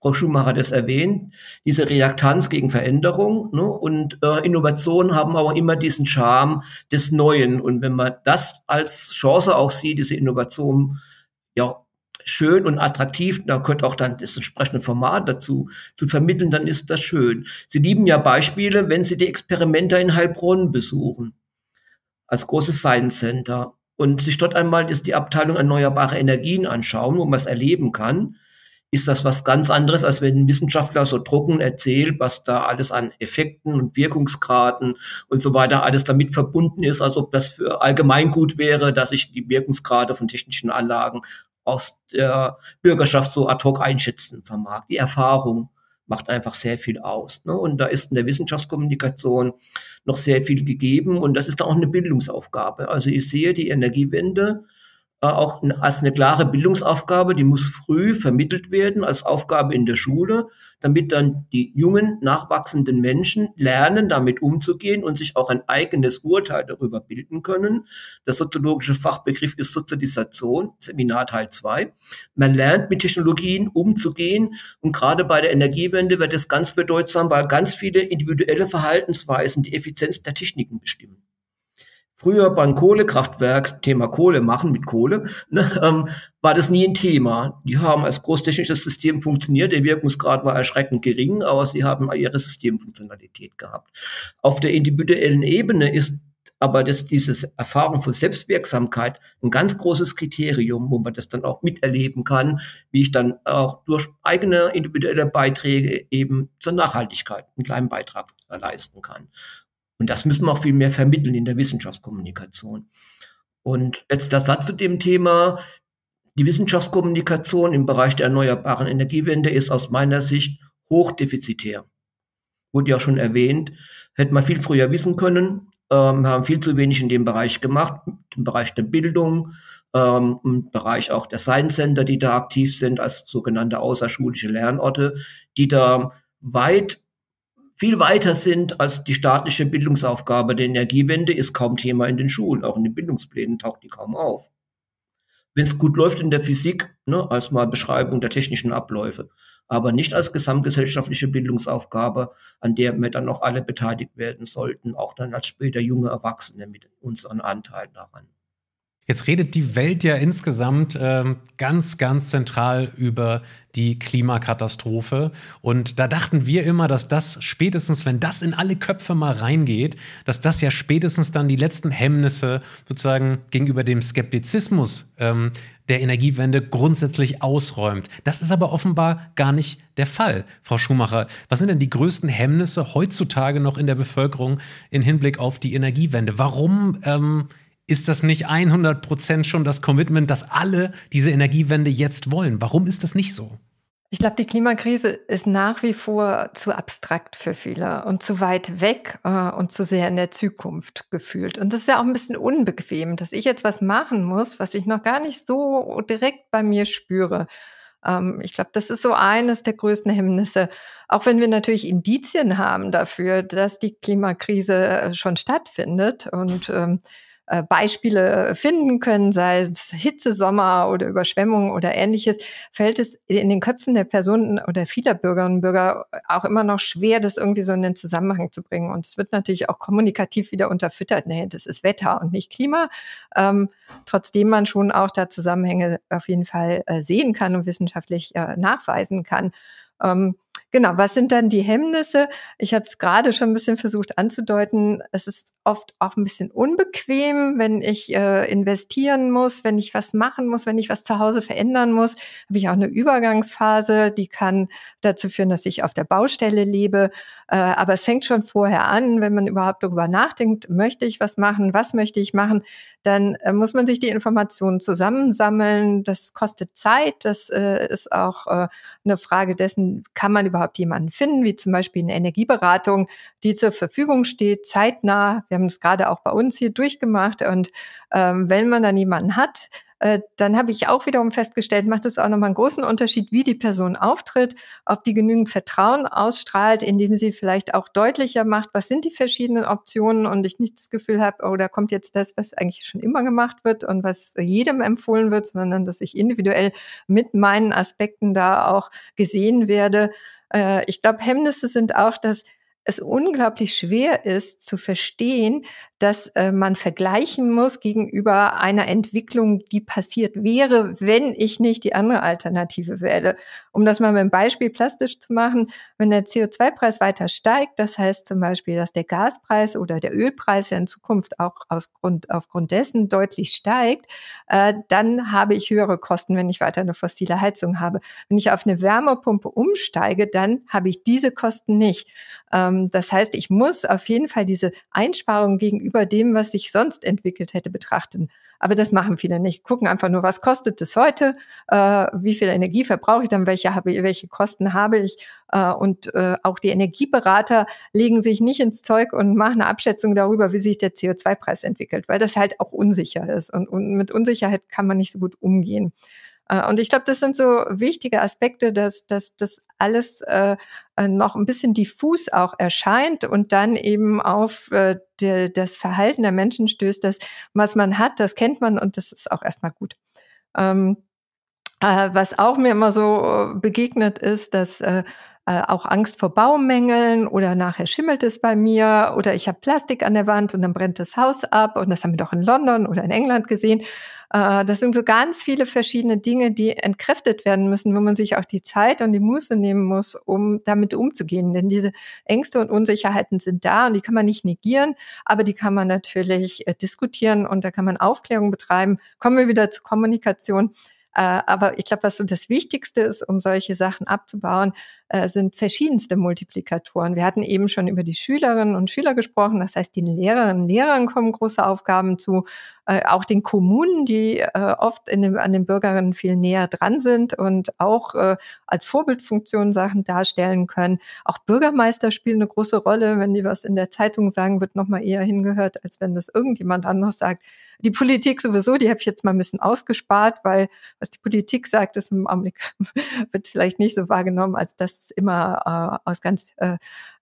Frau Schumacher hat das erwähnt, diese Reaktanz gegen Veränderung, ne? Und äh, Innovationen haben aber immer diesen Charme des Neuen. Und wenn man das als Chance auch sieht, diese Innovation, ja, schön und attraktiv, da gehört auch dann das entsprechende Format dazu, zu vermitteln, dann ist das schön. Sie lieben ja Beispiele, wenn Sie die Experimente in Heilbronn besuchen, als großes Science Center, und sich dort einmal die Abteilung Erneuerbare Energien anschauen, wo man es erleben kann, ist das was ganz anderes, als wenn ein Wissenschaftler so drucken erzählt, was da alles an Effekten und Wirkungsgraden und so weiter alles damit verbunden ist, als ob das für allgemeingut wäre, dass ich die Wirkungsgrade von technischen Anlagen aus der Bürgerschaft so ad hoc einschätzen vermag. Die Erfahrung macht einfach sehr viel aus, ne? Und da ist in der Wissenschaftskommunikation noch sehr viel gegeben, und das ist auch eine Bildungsaufgabe. Also ich sehe die Energiewende auch als eine klare Bildungsaufgabe, die muss früh vermittelt werden als Aufgabe in der Schule, damit dann die jungen, nachwachsenden Menschen lernen, damit umzugehen und sich auch ein eigenes Urteil darüber bilden können. Der soziologische Fachbegriff ist Sozialisation, Seminar Teil zwei. Man lernt, mit Technologien umzugehen, und gerade bei der Energiewende wird es ganz bedeutsam, weil ganz viele individuelle Verhaltensweisen die Effizienz der Techniken bestimmen. Früher beim Kohlekraftwerk, Thema Kohle machen mit Kohle, ne, ähm, war das nie ein Thema. Die haben als großtechnisches System funktioniert, der Wirkungsgrad war erschreckend gering, aber sie haben ihre Systemfunktionalität gehabt. Auf der individuellen Ebene ist aber das, diese Erfahrung von Selbstwirksamkeit ein ganz großes Kriterium, wo man das dann auch miterleben kann, wie ich dann auch durch eigene individuelle Beiträge eben zur Nachhaltigkeit einen kleinen Beitrag leisten kann. Und das müssen wir auch viel mehr vermitteln in der Wissenschaftskommunikation. Und letzter Satz zu dem Thema. Die Wissenschaftskommunikation im Bereich der erneuerbaren Energiewende ist aus meiner Sicht hochdefizitär. Wurde ja schon erwähnt. Hätte man viel früher wissen können. Ähm, haben viel zu wenig in dem Bereich gemacht, im Bereich der Bildung, ähm, im Bereich auch der Science Center, die da aktiv sind, als sogenannte außerschulische Lernorte, die da weit viel weiter sind als die staatliche Bildungsaufgabe. Der Energiewende ist kaum Thema in den Schulen, auch in den Bildungsplänen taucht die kaum auf. Wenn es gut läuft in der Physik, ne, als mal Beschreibung der technischen Abläufe, aber nicht als gesamtgesellschaftliche Bildungsaufgabe, an der wir dann auch alle beteiligt werden sollten, auch dann als später junge Erwachsene mit unseren Anteilen daran. Jetzt redet die Welt ja insgesamt ähm, ganz, ganz zentral über die Klimakatastrophe. Und da dachten wir immer, dass das spätestens, wenn das in alle Köpfe mal reingeht, dass das ja spätestens dann die letzten Hemmnisse sozusagen gegenüber dem Skeptizismus ähm, der Energiewende grundsätzlich ausräumt. Das ist aber offenbar gar nicht der Fall. Frau Schumacher, was sind denn die größten Hemmnisse heutzutage noch in der Bevölkerung im Hinblick auf die Energiewende? Warum ähm, Ist das nicht hundert Prozent schon das Commitment, dass alle diese Energiewende jetzt wollen? Warum ist das nicht so? Ich glaube, die Klimakrise ist nach wie vor zu abstrakt für viele und zu weit weg äh, und zu sehr in der Zukunft gefühlt. Und das ist ja auch ein bisschen unbequem, dass ich jetzt was machen muss, was ich noch gar nicht so direkt bei mir spüre. Ähm, ich glaube, das ist so eines der größten Hemmnisse. Auch wenn wir natürlich Indizien haben dafür, dass die Klimakrise schon stattfindet und ähm, Beispiele finden können, sei es Hitzesommer oder Überschwemmungen oder Ähnliches, fällt es in den Köpfen der Personen oder vieler Bürgerinnen und Bürger auch immer noch schwer, das irgendwie so in den Zusammenhang zu bringen. Und es wird natürlich auch kommunikativ wieder unterfüttert. Nee, das ist Wetter und nicht Klima. Ähm, trotzdem man schon auch da Zusammenhänge auf jeden Fall äh, sehen kann und wissenschaftlich äh, nachweisen kann. Ähm, Genau, was sind dann die Hemmnisse? Ich habe es gerade schon ein bisschen versucht anzudeuten. Es ist oft auch ein bisschen unbequem, wenn ich äh, investieren muss, wenn ich was machen muss, wenn ich was zu Hause verändern muss. Habe ich auch eine Übergangsphase, die kann dazu führen, dass ich auf der Baustelle lebe. Äh, aber es fängt schon vorher an, wenn man überhaupt darüber nachdenkt, möchte ich was machen, was möchte ich machen, dann äh, muss man sich die Informationen zusammensammeln. Das kostet Zeit. Das äh, ist auch äh, eine Frage dessen, kann man überhaupt jemanden finden, wie zum Beispiel eine Energieberatung, die zur Verfügung steht, zeitnah. Wir haben es gerade auch bei uns hier durchgemacht. Und ähm, wenn man dann jemanden hat, dann habe ich auch wiederum festgestellt, macht es auch nochmal einen großen Unterschied, wie die Person auftritt, ob die genügend Vertrauen ausstrahlt, indem sie vielleicht auch deutlicher macht, was sind die verschiedenen Optionen und ich nicht das Gefühl habe, oh, da kommt jetzt das, was eigentlich schon immer gemacht wird und was jedem empfohlen wird, sondern dass ich individuell mit meinen Aspekten da auch gesehen werde. Ich glaube, Hemmnisse sind auch, dass es unglaublich schwer ist zu verstehen, dass äh, man vergleichen muss gegenüber einer Entwicklung, die passiert wäre, wenn ich nicht die andere Alternative wähle. Um das mal mit einem Beispiel plastisch zu machen, wenn der C O zwei Preis weiter steigt, das heißt zum Beispiel, dass der Gaspreis oder der Ölpreis ja in Zukunft auch aus Grund, aufgrund dessen deutlich steigt, äh, dann habe ich höhere Kosten, wenn ich weiter eine fossile Heizung habe. Wenn ich auf eine Wärmepumpe umsteige, dann habe ich diese Kosten nicht. Ähm, das heißt, ich muss auf jeden Fall diese Einsparung gegenüber über dem, was sich sonst entwickelt hätte, betrachten. Aber das machen viele nicht. Gucken einfach nur, was kostet es heute, äh, wie viel Energie verbrauche ich dann, welche, habe, welche Kosten habe ich. Äh, und äh, auch die Energieberater legen sich nicht ins Zeug und machen eine Abschätzung darüber, wie sich der C O zwei Preis entwickelt, weil das halt auch unsicher ist. Und, und mit Unsicherheit kann man nicht so gut umgehen. Äh, und ich glaube, das sind so wichtige Aspekte, dass das alles äh, noch ein bisschen diffus auch erscheint und dann eben auf äh, de, das Verhalten der Menschen stößt, das, was man hat, das kennt man und das ist auch erstmal gut. Ähm, äh, was auch mir immer so begegnet ist, dass äh, äh, auch Angst vor Baumängeln oder nachher schimmelt es bei mir oder ich habe Plastik an der Wand und dann brennt das Haus ab und das haben wir doch in London oder in England gesehen. Äh, das sind so ganz viele verschiedene Dinge, die entkräftet werden müssen, wo man sich auch die Zeit und die Muße nehmen muss, um damit umzugehen. Denn diese Ängste und Unsicherheiten sind da und die kann man nicht negieren, aber die kann man natürlich äh, diskutieren und da kann man Aufklärung betreiben. Kommen wir wieder zur Kommunikation. Äh, aber ich glaube, was so das Wichtigste ist, um solche Sachen abzubauen, äh, sind verschiedenste Multiplikatoren. Wir hatten eben schon über die Schülerinnen und Schüler gesprochen. Das heißt, den Lehrerinnen und Lehrern kommen große Aufgaben zu. Äh, auch den Kommunen, die äh, oft in dem, an den Bürgerinnen viel näher dran sind und auch äh, als Vorbildfunktion Sachen darstellen können. Auch Bürgermeister spielen eine große Rolle. Wenn die was in der Zeitung sagen, wird nochmal eher hingehört, als wenn das irgendjemand anderes sagt. Die Politik sowieso, die habe ich jetzt mal ein bisschen ausgespart, weil was die Politik sagt, ist im Augenblick wird vielleicht nicht so wahrgenommen, als dass es immer äh, aus ganz äh,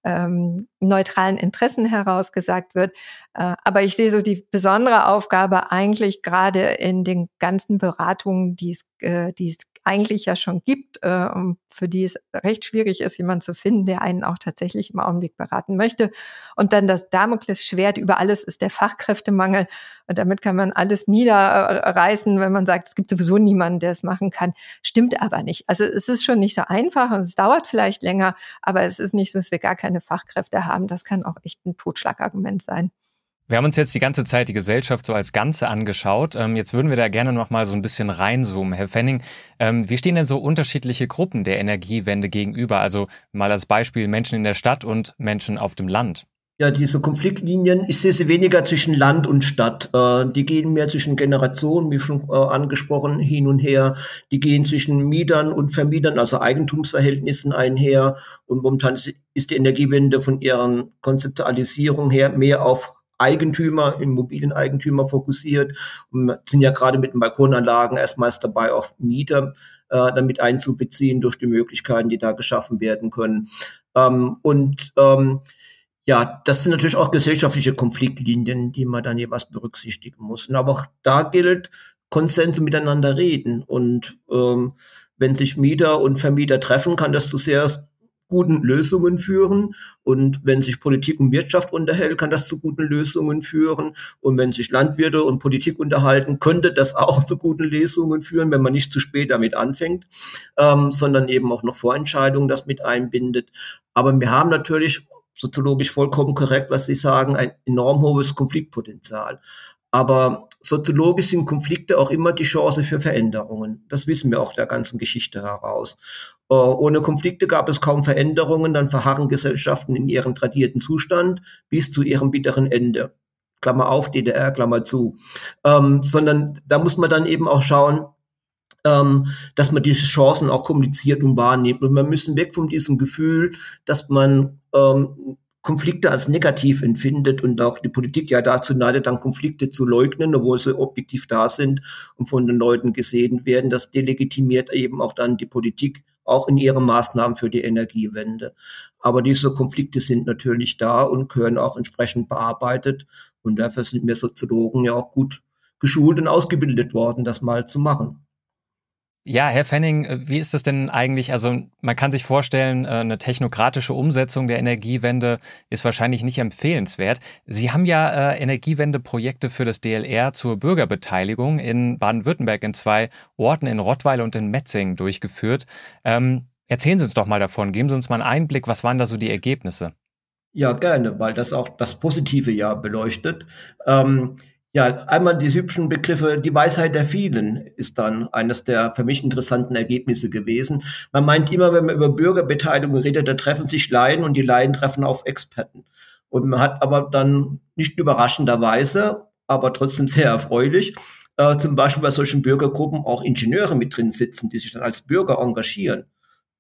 ähm, neutralen Interessen heraus gesagt wird. Äh, aber ich sehe so die besondere Aufgabe eigentlich gerade in den ganzen Beratungen, die es, äh, die es eigentlich ja schon gibt, äh, für die es recht schwierig ist, jemanden zu finden, der einen auch tatsächlich im Augenblick beraten möchte. Und dann das Damoklesschwert über alles ist der Fachkräftemangel. Und damit kann man alles niederreißen, wenn man sagt, es gibt sowieso niemanden, der es machen kann. Stimmt aber nicht. Also es ist schon nicht so einfach und es dauert vielleicht länger, aber es ist nicht so, dass wir gar keine Fachkräfte haben. Das kann auch echt ein Totschlagargument sein. Wir haben uns jetzt die ganze Zeit die Gesellschaft so als Ganze angeschaut. Jetzt würden wir da gerne noch mal so ein bisschen reinzoomen. Herr Pfenning, wie stehen denn so unterschiedliche Gruppen der Energiewende gegenüber? Also mal als Beispiel Menschen in der Stadt und Menschen auf dem Land. Ja, diese Konfliktlinien, ich sehe sie weniger zwischen Land und Stadt. Die gehen mehr zwischen Generationen, wie schon angesprochen, hin und her. Die gehen zwischen Mietern und Vermietern, also Eigentumsverhältnissen einher. Und momentan ist die Energiewende von ihren Konzeptualisierung her mehr auf Eigentümer, Immobilieneigentümer fokussiert und sind ja gerade mit den Balkonanlagen erstmals dabei, auch Mieter äh, damit einzubeziehen durch die Möglichkeiten, die da geschaffen werden können. Ähm, und ähm, ja, das sind natürlich auch gesellschaftliche Konfliktlinien, die man dann jeweils berücksichtigen muss. Und aber auch da gilt, Konsens und miteinander reden. Und ähm, wenn sich Mieter und Vermieter treffen, kann das zu sehr guten Lösungen führen. Und wenn sich Politik und Wirtschaft unterhält, kann das zu guten Lösungen führen. Und wenn sich Landwirte und Politik unterhalten, könnte das auch zu guten Lösungen führen, wenn man nicht zu spät damit anfängt, ähm, sondern eben auch noch Vorentscheidungen das mit einbindet. Aber wir haben natürlich, soziologisch vollkommen korrekt, was Sie sagen, ein enorm hohes Konfliktpotenzial. Aber soziologisch sind Konflikte auch immer die Chance für Veränderungen. Das wissen wir auch der ganzen Geschichte heraus. Äh, ohne Konflikte gab es kaum Veränderungen, dann verharren Gesellschaften in ihrem tradierten Zustand bis zu ihrem bitteren Ende. Klammer auf, D D R, Klammer zu, ähm, sondern da muss man dann eben auch schauen, ähm, dass man diese Chancen auch kommuniziert und wahrnimmt. Und wir müssen weg von diesem Gefühl, dass man ähm, Konflikte als negativ empfindet und auch die Politik ja dazu neigt, dann Konflikte zu leugnen, obwohl sie objektiv da sind und von den Leuten gesehen werden. Das delegitimiert eben auch dann die Politik, auch in ihren Maßnahmen für die Energiewende. Aber diese Konflikte sind natürlich da und gehören auch entsprechend bearbeitet. Und dafür sind wir Soziologen ja auch gut geschult und ausgebildet worden, das mal zu machen. Ja, Herr Pfenning, wie ist das denn eigentlich? Also man kann sich vorstellen, eine technokratische Umsetzung der Energiewende ist wahrscheinlich nicht empfehlenswert. Sie haben ja Energiewende-Projekte für das D L R zur Bürgerbeteiligung in Baden-Württemberg in zwei Orten, in Rottweil und in Metzingen, durchgeführt. Ähm, erzählen Sie uns doch mal davon, geben Sie uns mal einen Einblick, was waren da so die Ergebnisse? Ja, gerne, weil das auch das Positive ja beleuchtet. Ähm Ja, einmal die hübschen Begriffe, die Weisheit der vielen ist dann eines der für mich interessanten Ergebnisse gewesen. Man meint immer, wenn man über Bürgerbeteiligung redet, da treffen sich Laien und die Laien treffen auf Experten. Und man hat aber dann nicht überraschenderweise, aber trotzdem sehr erfreulich, äh, zum Beispiel bei solchen Bürgergruppen auch Ingenieure mit drin sitzen, die sich dann als Bürger engagieren.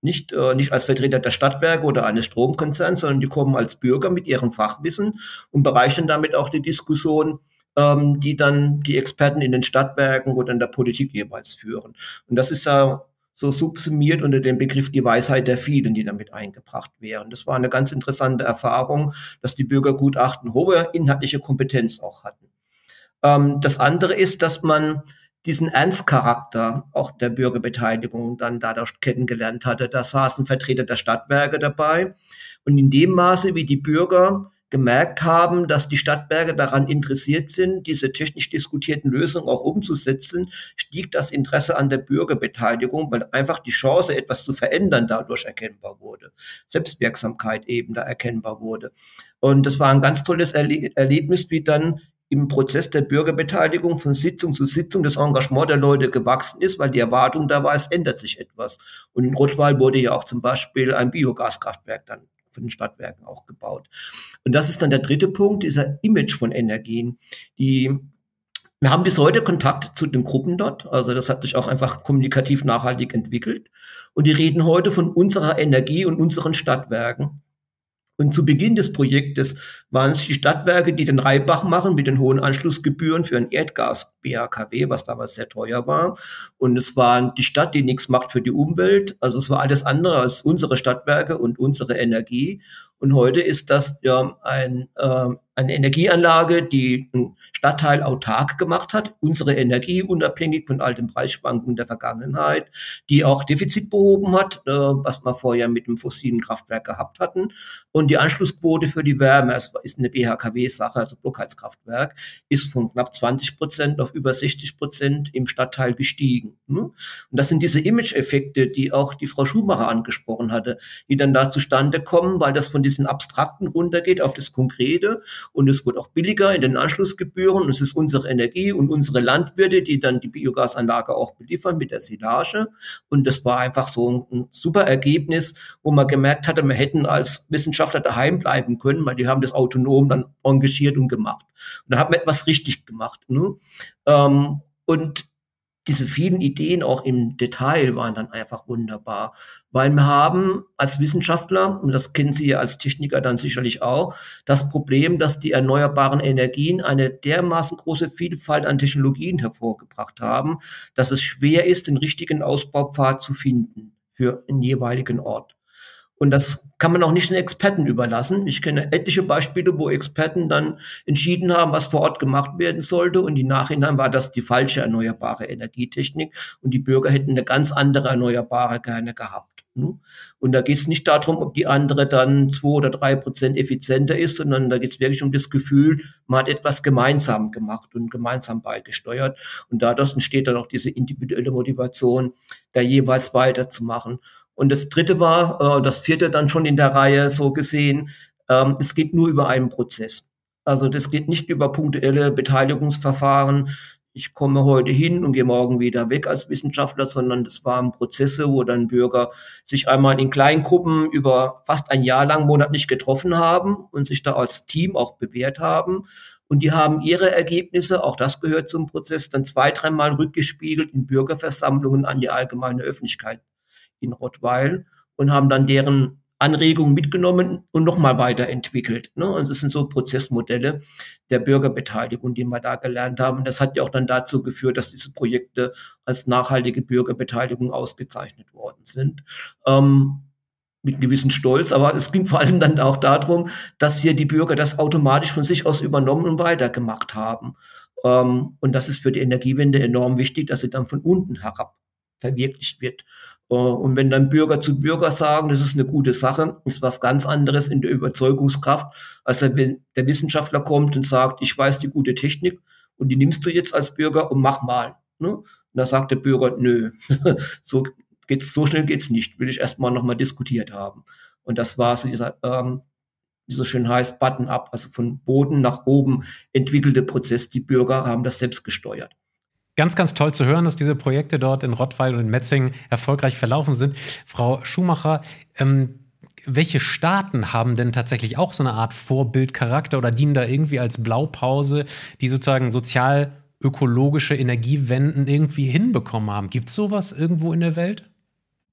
Nicht, äh, nicht als Vertreter der Stadtwerke oder eines Stromkonzerns, sondern die kommen als Bürger mit ihrem Fachwissen und bereichern damit auch die Diskussion, die dann die Experten in den Stadtwerken oder in der Politik jeweils führen. Und das ist ja so subsumiert unter dem Begriff die Weisheit der vielen, die damit eingebracht wären. Das war eine ganz interessante Erfahrung, dass die Bürgergutachten hohe inhaltliche Kompetenz auch hatten. Das andere ist, dass man diesen Ernstcharakter auch der Bürgerbeteiligung dann dadurch kennengelernt hatte. Da saßen Vertreter der Stadtwerke dabei. Und in dem Maße, wie die Bürger gemerkt haben, dass die Stadtwerke daran interessiert sind, diese technisch diskutierten Lösungen auch umzusetzen, stieg das Interesse an der Bürgerbeteiligung, weil einfach die Chance, etwas zu verändern, dadurch erkennbar wurde. Selbstwirksamkeit eben da erkennbar wurde. Und das war ein ganz tolles Erle- Erlebnis, wie dann im Prozess der Bürgerbeteiligung von Sitzung zu Sitzung das Engagement der Leute gewachsen ist, weil die Erwartung da war, es ändert sich etwas. Und in Rottweil wurde ja auch zum Beispiel ein Biogaskraftwerk dann von den Stadtwerken auch gebaut. Und das ist dann der dritte Punkt, dieser Image von Energien. Die, wir haben bis heute Kontakt zu den Gruppen dort, also das hat sich auch einfach kommunikativ nachhaltig entwickelt. Und die reden heute von unserer Energie und unseren Stadtwerken. Und zu Beginn des Projektes waren es die Stadtwerke, die den Reibach machen mit den hohen Anschlussgebühren für ein Erdgas-B H K W, was damals sehr teuer war. Und es war die Stadt, die nichts macht für die Umwelt. Also es war alles andere als unsere Stadtwerke und unsere Energie. Und heute ist das ja ein, äh, eine Energieanlage, die einen Stadtteil autark gemacht hat, unsere Energie unabhängig von all den Preisschwankungen der Vergangenheit, die auch Defizit behoben hat, äh, was wir vorher mit dem fossilen Kraftwerk gehabt hatten. Und die Anschlussquote für die Wärme, das ist eine B H K W-Sache, also Blockheizkraftwerk, ist von knapp zwanzig Prozent auf über sechzig Prozent im Stadtteil gestiegen. Ne? Und das sind diese Image-Effekte, die auch die Frau Schumacher angesprochen hatte, die dann da zustande kommen, weil das von diesen Abstrakten runtergeht auf das Konkrete. Und es wird auch billiger in den Anschlussgebühren. Es ist unsere Energie und unsere Landwirte, die dann die Biogasanlage auch beliefern mit der Silage. Und das war einfach so ein super Ergebnis, wo man gemerkt hatte, wir hätten als Wissenschaftler daheim bleiben können, weil die haben das autonom dann engagiert und gemacht. Und da haben wir etwas richtig gemacht. Ne? Und diese vielen Ideen auch im Detail waren dann einfach wunderbar, weil wir haben als Wissenschaftler, und das kennen Sie ja als Techniker dann sicherlich auch, das Problem, dass die erneuerbaren Energien eine dermaßen große Vielfalt an Technologien hervorgebracht haben, dass es schwer ist, den richtigen Ausbaupfad zu finden für den jeweiligen Ort. Und das kann man auch nicht den Experten überlassen. Ich kenne etliche Beispiele, wo Experten dann entschieden haben, was vor Ort gemacht werden sollte. Und im Nachhinein war das die falsche erneuerbare Energietechnik. Und die Bürger hätten eine ganz andere erneuerbare gerne gehabt. Und da geht es nicht darum, ob die andere dann zwei oder drei Prozent effizienter ist, sondern da geht es wirklich um das Gefühl, man hat etwas gemeinsam gemacht und gemeinsam beigesteuert. Und dadurch entsteht dann auch diese individuelle Motivation, da jeweils weiterzumachen. Und das dritte war, äh, das vierte dann schon in der Reihe so gesehen, ähm, es geht nur über einen Prozess. Also das geht nicht über punktuelle Beteiligungsverfahren. Ich komme heute hin und gehe morgen wieder weg als Wissenschaftler, sondern das waren Prozesse, wo dann Bürger sich einmal in Kleingruppen über fast ein Jahr lang monatlich getroffen haben und sich da als Team auch bewährt haben. Und die haben ihre Ergebnisse, auch das gehört zum Prozess, dann zwei, dreimal rückgespiegelt in Bürgerversammlungen an die allgemeine Öffentlichkeit in Rottweil und haben dann deren Anregungen mitgenommen und nochmal weiterentwickelt. Ne? Und das sind so Prozessmodelle der Bürgerbeteiligung, die wir da gelernt haben. Das hat ja auch dann dazu geführt, dass diese Projekte als nachhaltige Bürgerbeteiligung ausgezeichnet worden sind. Ähm, mit einem gewissen Stolz, aber es ging vor allem dann auch darum, dass hier die Bürger das automatisch von sich aus übernommen und weitergemacht haben. Ähm, und das ist für die Energiewende enorm wichtig, dass sie dann von unten herab verwirklicht wird. Und wenn dann Bürger zu Bürger sagen, das ist eine gute Sache, ist was ganz anderes in der Überzeugungskraft, als wenn der Wissenschaftler kommt und sagt, ich weiß die gute Technik und die nimmst du jetzt als Bürger und mach mal. Ne? Und dann sagt der Bürger, nö, so geht's, so schnell geht's nicht, will ich erstmal nochmal diskutiert haben. Und das war so dieser, ähm, wie so schön heißt, Button-up, also von Boden nach oben entwickelte Prozess. Die Bürger haben das selbst gesteuert. Ganz, ganz toll zu hören, dass diese Projekte dort in Rottweil und in Metzingen erfolgreich verlaufen sind. Frau Schumacher, ähm, welche Staaten haben denn tatsächlich auch so eine Art Vorbildcharakter oder dienen da irgendwie als Blaupause, die sozusagen sozial-ökologische Energiewenden irgendwie hinbekommen haben? Gibt es sowas irgendwo in der Welt?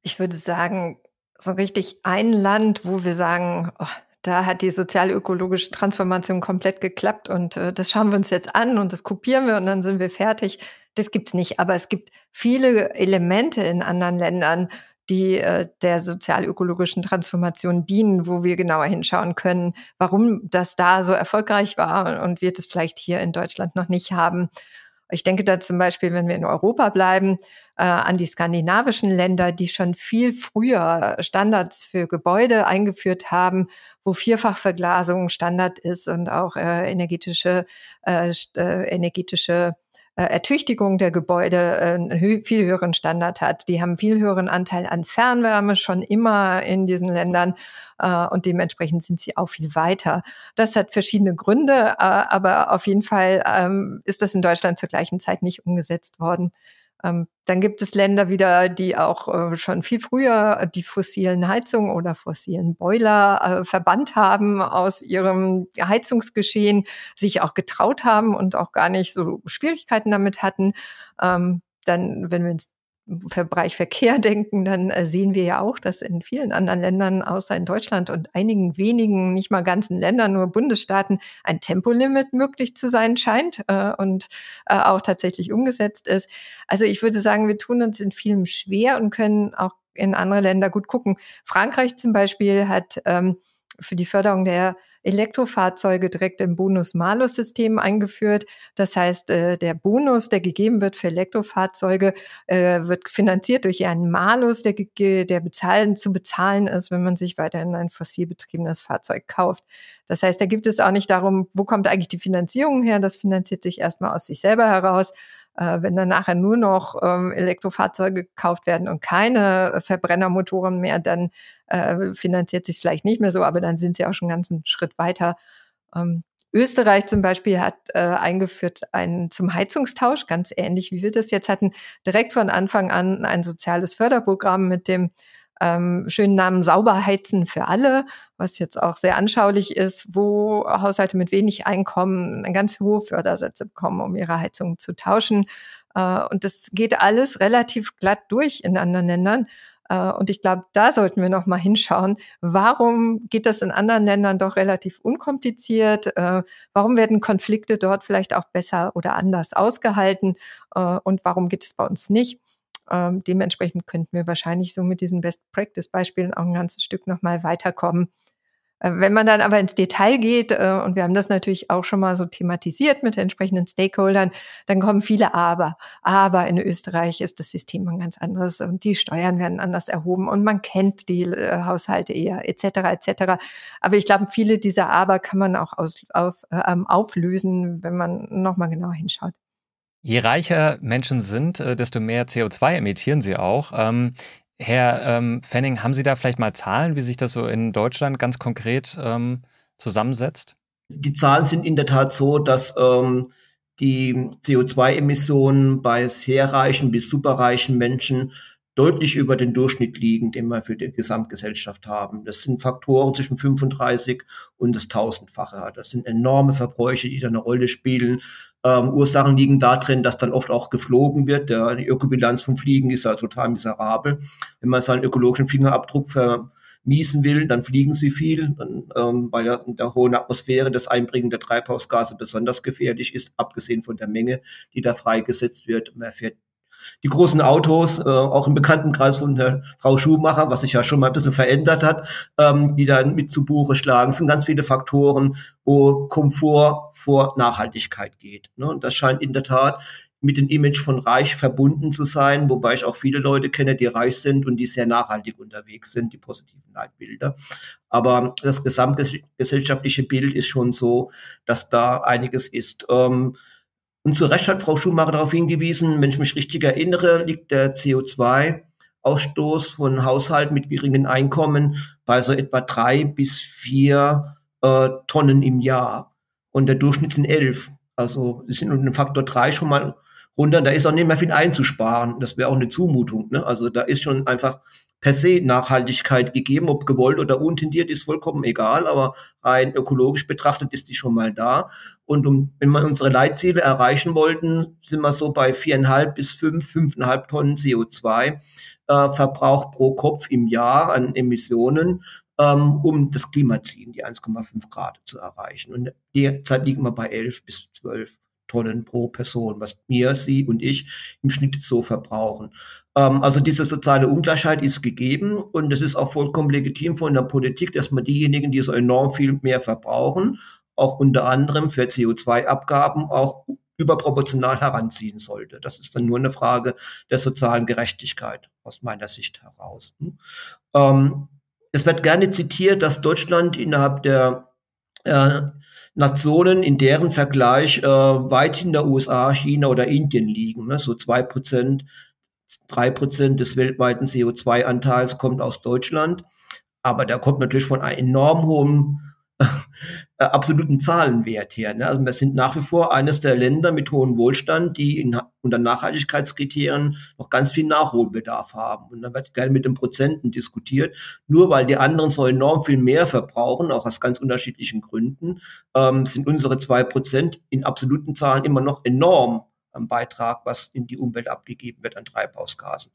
Ich würde sagen, so richtig ein Land, wo wir sagen, oh, da hat die sozial-ökologische Transformation komplett geklappt und äh, das schauen wir uns jetzt an und das kopieren wir und dann sind wir fertig. Das gibt's nicht, aber es gibt viele Elemente in anderen Ländern, die äh, der sozial-ökologischen Transformation dienen, wo wir genauer hinschauen können, warum das da so erfolgreich war und wir das vielleicht hier in Deutschland noch nicht haben. Ich denke da zum Beispiel, wenn wir in Europa bleiben, äh, an die skandinavischen Länder, die schon viel früher Standards für Gebäude eingeführt haben, wo Vierfachverglasung Standard ist und auch äh, energetische, äh, äh, energetische äh, Ertüchtigung der Gebäude äh, einen hö- viel höheren Standard hat. Die haben viel höheren Anteil an Fernwärme schon immer in diesen Ländern. Und dementsprechend sind sie auch viel weiter. Das hat verschiedene Gründe, aber auf jeden Fall ist das in Deutschland zur gleichen Zeit nicht umgesetzt worden. Dann gibt es Länder wieder, die auch schon viel früher die fossilen Heizungen oder fossilen Boiler verbannt haben aus ihrem Heizungsgeschehen, sich auch getraut haben und auch gar nicht so Schwierigkeiten damit hatten. Dann, wenn wir ins Bereich Verkehr denken, dann sehen wir ja auch, dass in vielen anderen Ländern, außer in Deutschland und einigen wenigen, nicht mal ganzen Ländern, nur Bundesstaaten, ein Tempolimit möglich zu sein scheint äh, und äh, auch tatsächlich umgesetzt ist. Also ich würde sagen, wir tun uns in vielem schwer und können auch in andere Länder gut gucken. Frankreich zum Beispiel hat ähm, für die Förderung der Elektrofahrzeuge direkt im Bonus-Malus-System eingeführt. Das heißt, der Bonus, der gegeben wird für Elektrofahrzeuge, wird finanziert durch einen Malus, der, der bezahlen, zu bezahlen ist, wenn man sich weiterhin ein fossil betriebenes Fahrzeug kauft. Das heißt, da gibt es auch nicht darum, wo kommt eigentlich die Finanzierung her? Das finanziert sich erstmal aus sich selber heraus. Wenn dann nachher nur noch Elektrofahrzeuge gekauft werden und keine Verbrennermotoren mehr, dann finanziert sich vielleicht nicht mehr so, aber dann sind sie auch schon einen ganzen Schritt weiter. Ähm, Österreich zum Beispiel hat äh, eingeführt einen zum Heizungstausch, ganz ähnlich wie wir das jetzt hatten, direkt von Anfang an ein soziales Förderprogramm mit dem ähm, schönen Namen Sauberheizen für alle, was jetzt auch sehr anschaulich ist, wo Haushalte mit wenig Einkommen ganz hohe Fördersätze bekommen, um ihre Heizung zu tauschen. Äh, und das geht alles relativ glatt durch in anderen Ländern. Und ich glaube, da sollten wir noch mal hinschauen, warum geht das in anderen Ländern doch relativ unkompliziert? Warum werden Konflikte dort vielleicht auch besser oder anders ausgehalten? Und warum geht es bei uns nicht? Dementsprechend könnten wir wahrscheinlich so mit diesen Best-Practice-Beispielen auch ein ganzes Stück noch mal weiterkommen. Wenn man dann aber ins Detail geht, und wir haben das natürlich auch schon mal so thematisiert mit den entsprechenden Stakeholdern, dann kommen viele Aber. Aber in Österreich ist das System ein ganz anderes und die Steuern werden anders erhoben und man kennt die äh, Haushalte eher et cetera et cetera. Aber ich glaube, viele dieser Aber kann man auch aus, auf, ähm, auflösen, wenn man nochmal genau hinschaut. Je reicher Menschen sind, desto mehr C O zwei emittieren sie auch. Ähm Herr ähm, Pfenning, haben Sie da vielleicht mal Zahlen, wie sich das so in Deutschland ganz konkret ähm, zusammensetzt? Die Zahlen sind in der Tat so, dass ähm, die C O zwei Emissionen bei sehr reichen bis superreichen Menschen deutlich über den Durchschnitt liegen, den wir für die Gesamtgesellschaft haben. Das sind Faktoren zwischen fünfunddreißig und das Tausendfache. Das sind enorme Verbräuche, die da eine Rolle spielen. Ähm, Ursachen liegen darin, dass dann oft auch geflogen wird. Der, die Ökobilanz vom Fliegen ist ja total miserabel. Wenn man seinen ökologischen Fingerabdruck vermiesen will, dann fliegen sie viel, dann, ähm, weil ja in der hohen Atmosphäre das Einbringen der Treibhausgase besonders gefährlich ist, abgesehen von der Menge, die da freigesetzt wird. Man erfährt die großen Autos, äh, auch im Bekanntenkreis von der Frau Schumacher, was sich ja schon mal ein bisschen verändert hat, ähm, die dann mit zu Buche schlagen. Es sind ganz viele Faktoren, wo Komfort vor Nachhaltigkeit geht, ne? Und das scheint in der Tat mit dem Image von reich verbunden zu sein, wobei ich auch viele Leute kenne, die reich sind und die sehr nachhaltig unterwegs sind, die positiven Leitbilder. Aber das gesamtgesellschaftliche Bild ist schon so, dass da einiges ist. Ähm, Und zu Recht hat Frau Schumacher darauf hingewiesen, wenn ich mich richtig erinnere, liegt der C O zwei Ausstoß von Haushalten mit geringen Einkommen bei so etwa drei bis vier äh, Tonnen im Jahr. Und der Durchschnitt sind elf. Also wir sind um den Faktor drei schon mal runter. Da ist auch nicht mehr viel einzusparen. Das wäre auch eine Zumutung, ne? Also da ist schon einfach per se Nachhaltigkeit gegeben, ob gewollt oder untendiert, ist vollkommen egal, aber rein ökologisch betrachtet ist die schon mal da. Und um, wenn wir unsere Leitziele erreichen wollten, sind wir so bei viereinhalb bis fünf, fünfeinhalb Tonnen C O zwei Verbrauch pro Kopf im Jahr an Emissionen, ähm, um das Klimaziel, die eins Komma fünf Grad zu erreichen. Und derzeit liegen wir bei elf bis zwölf Tonnen pro Person, was wir, Sie und ich im Schnitt so verbrauchen. Ähm, also diese soziale Ungleichheit ist gegeben und es ist auch vollkommen legitim von der Politik, dass man diejenigen, die so enorm viel mehr verbrauchen, auch unter anderem für C O zwei Abgaben auch überproportional heranziehen sollte. Das ist dann nur eine Frage der sozialen Gerechtigkeit aus meiner Sicht heraus. Ähm, es wird gerne zitiert, dass Deutschland innerhalb der äh, Nationen in deren Vergleich äh, weit hinter U S A, China oder Indien liegen, ne? So zwei Prozent, drei Prozent des weltweiten C O zwei Anteils kommt aus Deutschland. Aber da kommt natürlich von einem enorm hohen äh, absoluten Zahlenwert her, ne? Also wir sind nach wie vor eines der Länder mit hohem Wohlstand, die in, unter Nachhaltigkeitskriterien noch ganz viel Nachholbedarf haben. Und dann wird gerne mit den Prozenten diskutiert. Nur weil die anderen so enorm viel mehr verbrauchen, auch aus ganz unterschiedlichen Gründen, ähm, sind unsere zwei Prozent in absoluten Zahlen immer noch enorm am Beitrag, was in die Umwelt abgegeben wird an Treibhausgasen.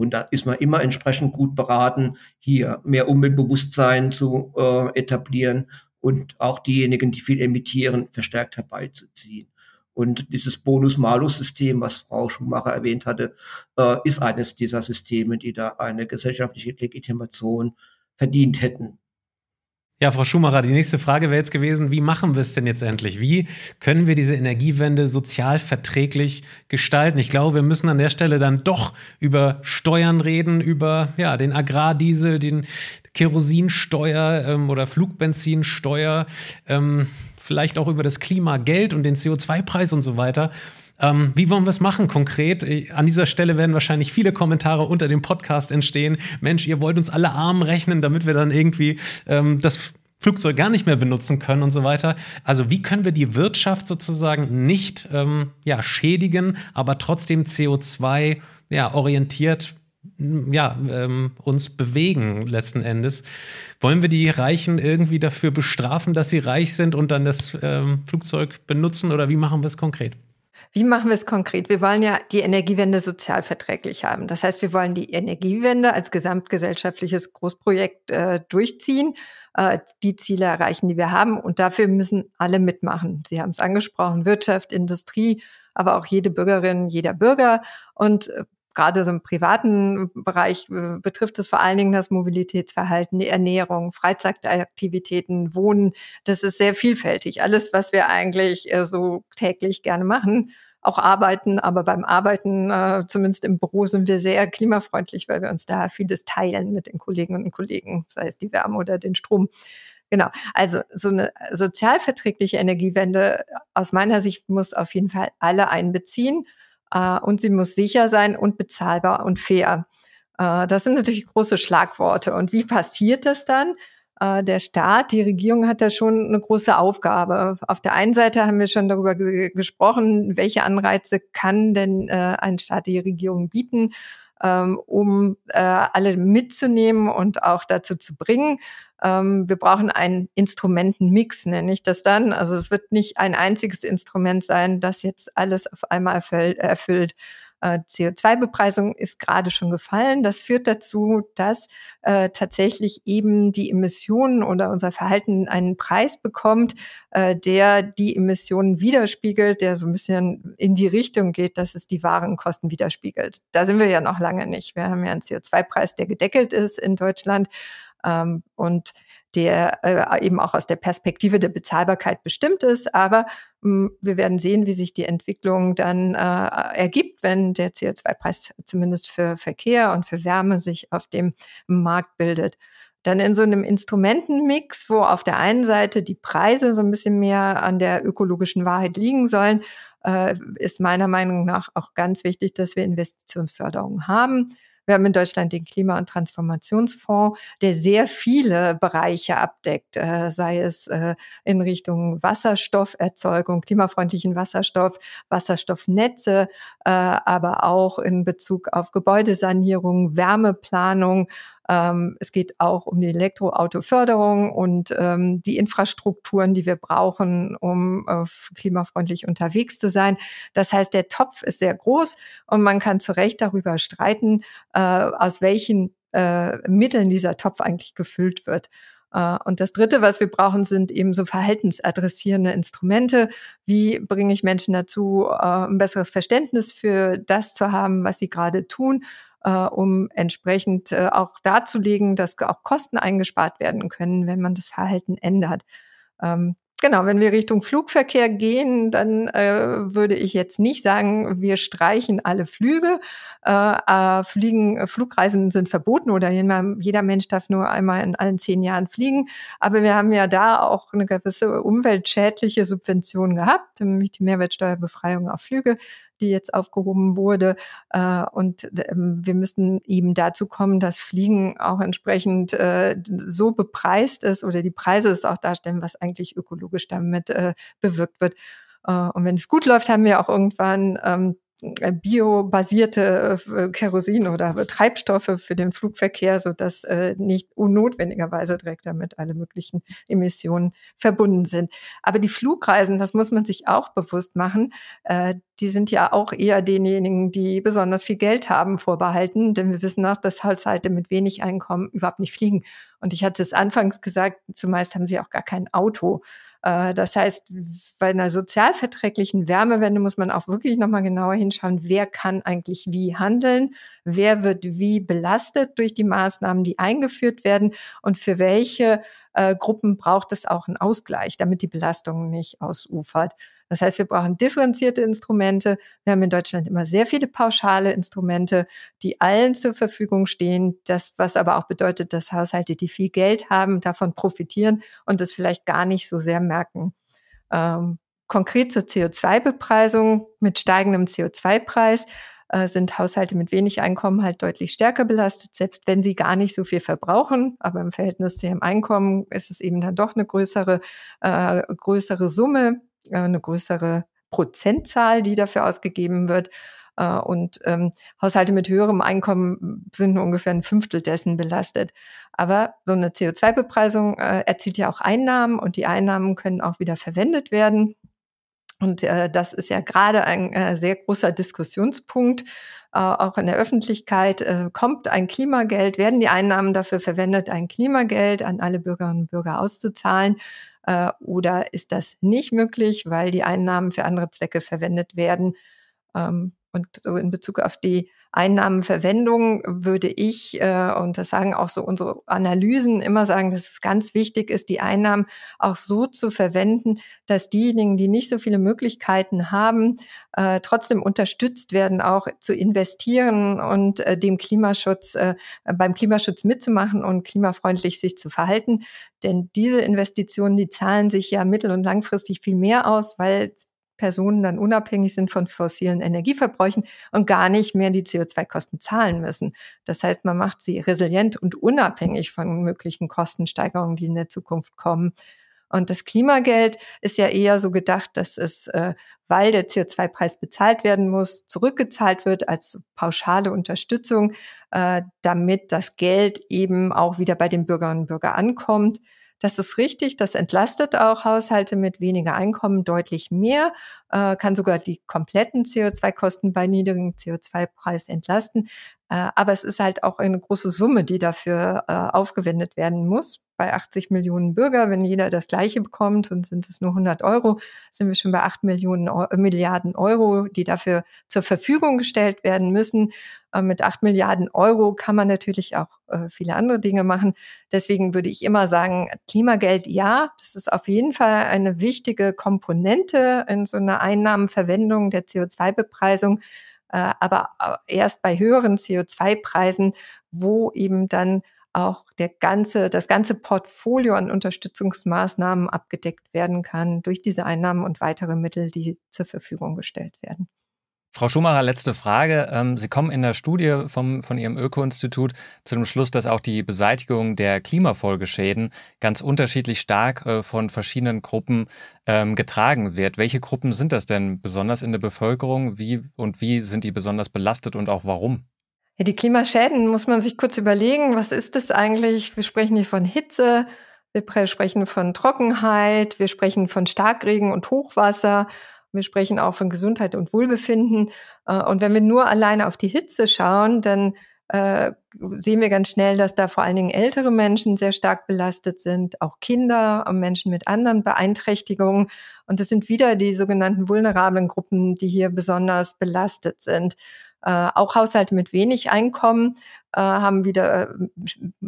Und da ist man immer entsprechend gut beraten, hier mehr Umweltbewusstsein zu äh, etablieren und auch diejenigen, die viel emittieren, verstärkt herbeizuziehen. Und dieses Bonus-Malus-System, was Frau Schumacher erwähnt hatte, äh, ist eines dieser Systeme, die da eine gesellschaftliche Legitimation verdient hätten. Ja, Frau Schumacher, die nächste Frage wäre jetzt gewesen, wie machen wir es denn jetzt endlich? Wie können wir diese Energiewende sozial verträglich gestalten? Ich glaube, wir müssen an der Stelle dann doch über Steuern reden, über ja, den Agrardiesel, den Kerosinsteuer ähm, oder Flugbenzinsteuer, ähm, vielleicht auch über das Klimageld und den C O zwei Preis und so weiter. Ähm, wie wollen wir es machen konkret? An dieser Stelle werden wahrscheinlich viele Kommentare unter dem Podcast entstehen. Mensch, ihr wollt uns alle arm rechnen, damit wir dann irgendwie ähm, das Flugzeug gar nicht mehr benutzen können und so weiter. Also wie können wir die Wirtschaft sozusagen nicht ähm, ja, schädigen, aber trotzdem C O zwei ja, orientiert ja, ähm, uns bewegen letzten Endes? Wollen wir die Reichen irgendwie dafür bestrafen, dass sie reich sind und dann das ähm, Flugzeug benutzen? Oder wie machen wir es konkret? Wie machen wir es konkret? Wir wollen ja die Energiewende sozial verträglich haben. Das heißt, wir wollen die Energiewende als gesamtgesellschaftliches Großprojekt äh, durchziehen, äh, die Ziele erreichen, die wir haben. Und dafür müssen alle mitmachen. Sie haben es angesprochen, Wirtschaft, Industrie, aber auch jede Bürgerin, jeder Bürger. Und äh, gerade so im privaten Bereich äh, betrifft es vor allen Dingen das Mobilitätsverhalten, die Ernährung, Freizeitaktivitäten, Wohnen. Das ist sehr vielfältig. Alles, was wir eigentlich äh, so täglich gerne machen, auch arbeiten. Aber beim Arbeiten, äh, zumindest im Büro, sind wir sehr klimafreundlich, weil wir uns da vieles teilen mit den Kolleginnen und Kollegen, sei es die Wärme oder den Strom. Genau, also so eine sozialverträgliche Energiewende aus meiner Sicht muss auf jeden Fall alle einbeziehen. Uh, und sie muss sicher sein und bezahlbar und fair. Uh, das sind natürlich große Schlagworte. Und wie passiert das dann? Uh, der Staat, die Regierung hat da schon eine große Aufgabe. Auf der einen Seite haben wir schon darüber g- gesprochen, welche Anreize kann denn uh, ein Staat, die Regierung bieten? ähm, um äh, alle mitzunehmen und auch dazu zu bringen. Ähm, wir brauchen einen Instrumentenmix, nenne ich das dann. Also es wird nicht ein einziges Instrument sein, das jetzt alles auf einmal erfüllt. Äh, C O zwei Bepreisung ist gerade schon gefallen. Das führt dazu, dass äh, tatsächlich eben die Emissionen oder unser Verhalten einen Preis bekommt, äh, der die Emissionen widerspiegelt, der so ein bisschen in die Richtung geht, dass es die wahren Kosten widerspiegelt. Da sind wir ja noch lange nicht. Wir haben ja einen C O zwei Preis, der gedeckelt ist in Deutschland ähm, und der äh, eben auch aus der Perspektive der Bezahlbarkeit bestimmt ist. Aber mh, wir werden sehen, wie sich die Entwicklung dann äh, ergibt, wenn der C O zwei Preis zumindest für Verkehr und für Wärme sich auf dem Markt bildet. Dann in so einem Instrumentenmix, wo auf der einen Seite die Preise so ein bisschen mehr an der ökologischen Wahrheit liegen sollen, äh, ist meiner Meinung nach auch ganz wichtig, dass wir Investitionsförderung haben. Wir haben in Deutschland den Klima- und Transformationsfonds, der sehr viele Bereiche abdeckt, äh, sei es äh, in Richtung Wasserstofferzeugung, klimafreundlichen Wasserstoff, Wasserstoffnetze, äh, aber auch in Bezug auf Gebäudesanierung, Wärmeplanung. Ähm, es geht auch um die Elektroautoförderung und ähm, die Infrastrukturen, die wir brauchen, um äh, klimafreundlich unterwegs zu sein. Das heißt, der Topf ist sehr groß und man kann zu Recht darüber streiten, äh, aus welchen äh, Mitteln dieser Topf eigentlich gefüllt wird. Und das Dritte, was wir brauchen, sind eben so verhaltensadressierende Instrumente. Wie bringe ich Menschen dazu, ein besseres Verständnis für das zu haben, was sie gerade tun, um entsprechend auch darzulegen, dass auch Kosten eingespart werden können, wenn man das Verhalten ändert. Genau, wenn wir Richtung Flugverkehr gehen, dann äh, würde ich jetzt nicht sagen, wir streichen alle Flüge. Äh, äh, Fliegen, Flugreisen sind verboten oder jeder Mensch darf nur einmal in allen zehn Jahren fliegen. Aber wir haben ja da auch eine gewisse umweltschädliche Subvention gehabt, nämlich die Mehrwertsteuerbefreiung auf Flüge, die jetzt aufgehoben wurde. Und wir müssen eben dazu kommen, dass Fliegen auch entsprechend so bepreist ist oder die Preise es auch darstellen, was eigentlich ökologisch damit bewirkt wird. Und wenn es gut läuft, haben wir auch irgendwann biobasierte Kerosin oder Treibstoffe für den Flugverkehr, sodass nicht unnotwendigerweise direkt damit alle möglichen Emissionen verbunden sind. Aber die Flugreisen, das muss man sich auch bewusst machen, die sind ja auch eher denjenigen, die besonders viel Geld haben, vorbehalten. Denn wir wissen auch, dass Haushalte mit wenig Einkommen überhaupt nicht fliegen. Und ich hatte es anfangs gesagt, zumeist haben sie auch gar kein Auto. Das heißt, bei einer sozialverträglichen Wärmewende muss man auch wirklich nochmal genauer hinschauen, wer kann eigentlich wie handeln, wer wird wie belastet durch die Maßnahmen, die eingeführt werden und für welche äh, Gruppen braucht es auch einen Ausgleich, damit die Belastung nicht ausufert. Das heißt, wir brauchen differenzierte Instrumente. Wir haben in Deutschland immer sehr viele pauschale Instrumente, die allen zur Verfügung stehen. Das, was aber auch bedeutet, dass Haushalte, die viel Geld haben, davon profitieren und das vielleicht gar nicht so sehr merken. Ähm, konkret zur C O zwei Bepreisung mit steigendem C O zwei Preis äh, sind Haushalte mit wenig Einkommen halt deutlich stärker belastet, selbst wenn sie gar nicht so viel verbrauchen. Aber im Verhältnis zu ihrem Einkommen ist es eben dann doch eine größere, äh, größere Summe, eine größere Prozentzahl, die dafür ausgegeben wird. Und ähm, Haushalte mit höherem Einkommen sind nur ungefähr ein Fünftel dessen belastet. Aber so eine C O zwei Bepreisung äh, erzielt ja auch Einnahmen und die Einnahmen können auch wieder verwendet werden. Und äh, das ist ja gerade ein äh, sehr großer Diskussionspunkt, äh, auch in der Öffentlichkeit. Äh, kommt ein Klimageld, werden die Einnahmen dafür verwendet, ein Klimageld an alle Bürgerinnen und Bürger auszuzahlen? Äh, oder ist das nicht möglich, weil die Einnahmen für andere Zwecke verwendet werden? Ähm, und so in Bezug auf die Einnahmenverwendung würde ich, äh, und das sagen auch so unsere Analysen, immer sagen, dass es ganz wichtig ist, die Einnahmen auch so zu verwenden, dass diejenigen, die nicht so viele Möglichkeiten haben, äh, trotzdem unterstützt werden, auch zu investieren und äh, dem Klimaschutz, äh, beim Klimaschutz mitzumachen und klimafreundlich sich zu verhalten. Denn diese Investitionen, die zahlen sich ja mittel- und langfristig viel mehr aus, weil Personen dann unabhängig sind von fossilen Energieverbräuchen und gar nicht mehr die C O zwei Kosten zahlen müssen. Das heißt, man macht sie resilient und unabhängig von möglichen Kostensteigerungen, die in der Zukunft kommen. Und das Klimageld ist ja eher so gedacht, dass es, äh, weil der C O zwei Preis bezahlt werden muss, zurückgezahlt wird als pauschale Unterstützung, äh, damit das Geld eben auch wieder bei den Bürgerinnen und Bürgern ankommt. Das ist richtig, das entlastet auch Haushalte mit weniger Einkommen deutlich mehr, äh, kann sogar die kompletten C O zwei Kosten bei niedrigem C O zwei Preis entlasten. Äh, aber es ist halt auch eine große Summe, die dafür äh, aufgewendet werden muss. Bei achtzig Millionen Bürger, wenn jeder das Gleiche bekommt und sind es nur hundert Euro, sind wir schon bei acht Millionen, äh, Milliarden Euro, die dafür zur Verfügung gestellt werden müssen. Äh, mit acht Milliarden Euro kann man natürlich auch äh, viele andere Dinge machen. Deswegen würde ich immer sagen, Klimageld, ja, das ist auf jeden Fall eine wichtige Komponente in so einer Einnahmenverwendung der C O zwei Bepreisung. Äh, aber erst bei höheren C O zwei Preisen, wo eben dann auch der ganze, das ganze Portfolio an Unterstützungsmaßnahmen abgedeckt werden kann durch diese Einnahmen und weitere Mittel, die zur Verfügung gestellt werden. Frau Schumacher, letzte Frage. Sie kommen in der Studie vom, von Ihrem Öko-Institut zu dem Schluss, dass auch die Beseitigung der Klimafolgeschäden ganz unterschiedlich stark von verschiedenen Gruppen getragen wird. Welche Gruppen sind das denn besonders in der Bevölkerung? Wie und wie sind die besonders belastet und auch warum? Ja, die Klimaschäden muss man sich kurz überlegen, was ist das eigentlich? Wir sprechen hier von Hitze, wir sprechen von Trockenheit, wir sprechen von Starkregen und Hochwasser, wir sprechen auch von Gesundheit und Wohlbefinden. Und wenn wir nur alleine auf die Hitze schauen, dann äh, sehen wir ganz schnell, dass da vor allen Dingen ältere Menschen sehr stark belastet sind, auch Kinder, Menschen mit anderen Beeinträchtigungen. Und das sind wieder die sogenannten vulnerablen Gruppen, die hier besonders belastet sind. Äh, auch Haushalte mit wenig Einkommen äh, haben wieder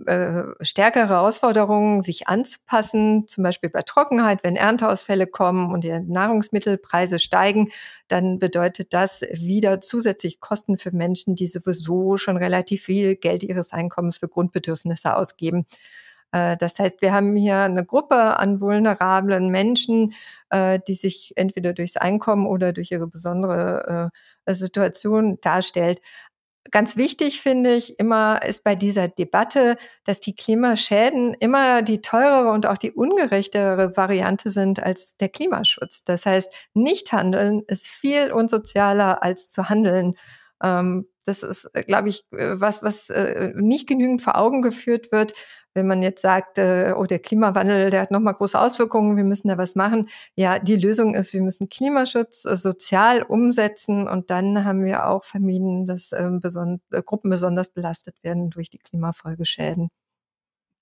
äh, stärkere Herausforderungen, sich anzupassen, zum Beispiel bei Trockenheit, wenn Ernteausfälle kommen und die Nahrungsmittelpreise steigen, dann bedeutet das wieder zusätzliche Kosten für Menschen, die sowieso schon relativ viel Geld ihres Einkommens für Grundbedürfnisse ausgeben. Äh, das heißt, wir haben hier eine Gruppe an vulnerablen Menschen, äh, die sich entweder durchs Einkommen oder durch ihre besondere äh, Situation darstellt. Ganz wichtig finde ich immer ist bei dieser Debatte, dass die Klimaschäden immer die teurere und auch die ungerechtere Variante sind als der Klimaschutz. Das heißt, nicht handeln ist viel unsozialer als zu handeln. Das ist, glaube ich, was, was nicht genügend vor Augen geführt wird. Wenn man jetzt sagt, oh, der Klimawandel, der hat nochmal große Auswirkungen, wir müssen da was machen. Ja, die Lösung ist, wir müssen Klimaschutz sozial umsetzen und dann haben wir auch vermieden, dass beson- Gruppen besonders belastet werden durch die Klimafolgeschäden.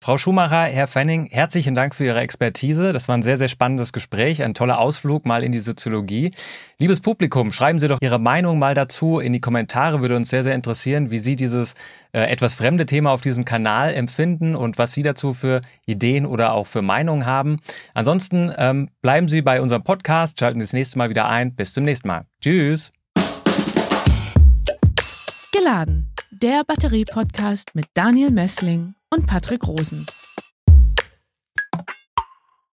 Frau Schumacher, Herr Pfenning, herzlichen Dank für Ihre Expertise. Das war ein sehr, sehr spannendes Gespräch, ein toller Ausflug mal in die Soziologie. Liebes Publikum, schreiben Sie doch Ihre Meinung mal dazu in die Kommentare. Würde uns sehr, sehr interessieren, wie Sie dieses äh, etwas fremde Thema auf diesem Kanal empfinden und was Sie dazu für Ideen oder auch für Meinungen haben. Ansonsten ähm, bleiben Sie bei unserem Podcast, schalten Sie das nächste Mal wieder ein. Bis zum nächsten Mal. Tschüss. Geladen, der Batterie-Podcast mit Daniel Messling und Patrick Rosen.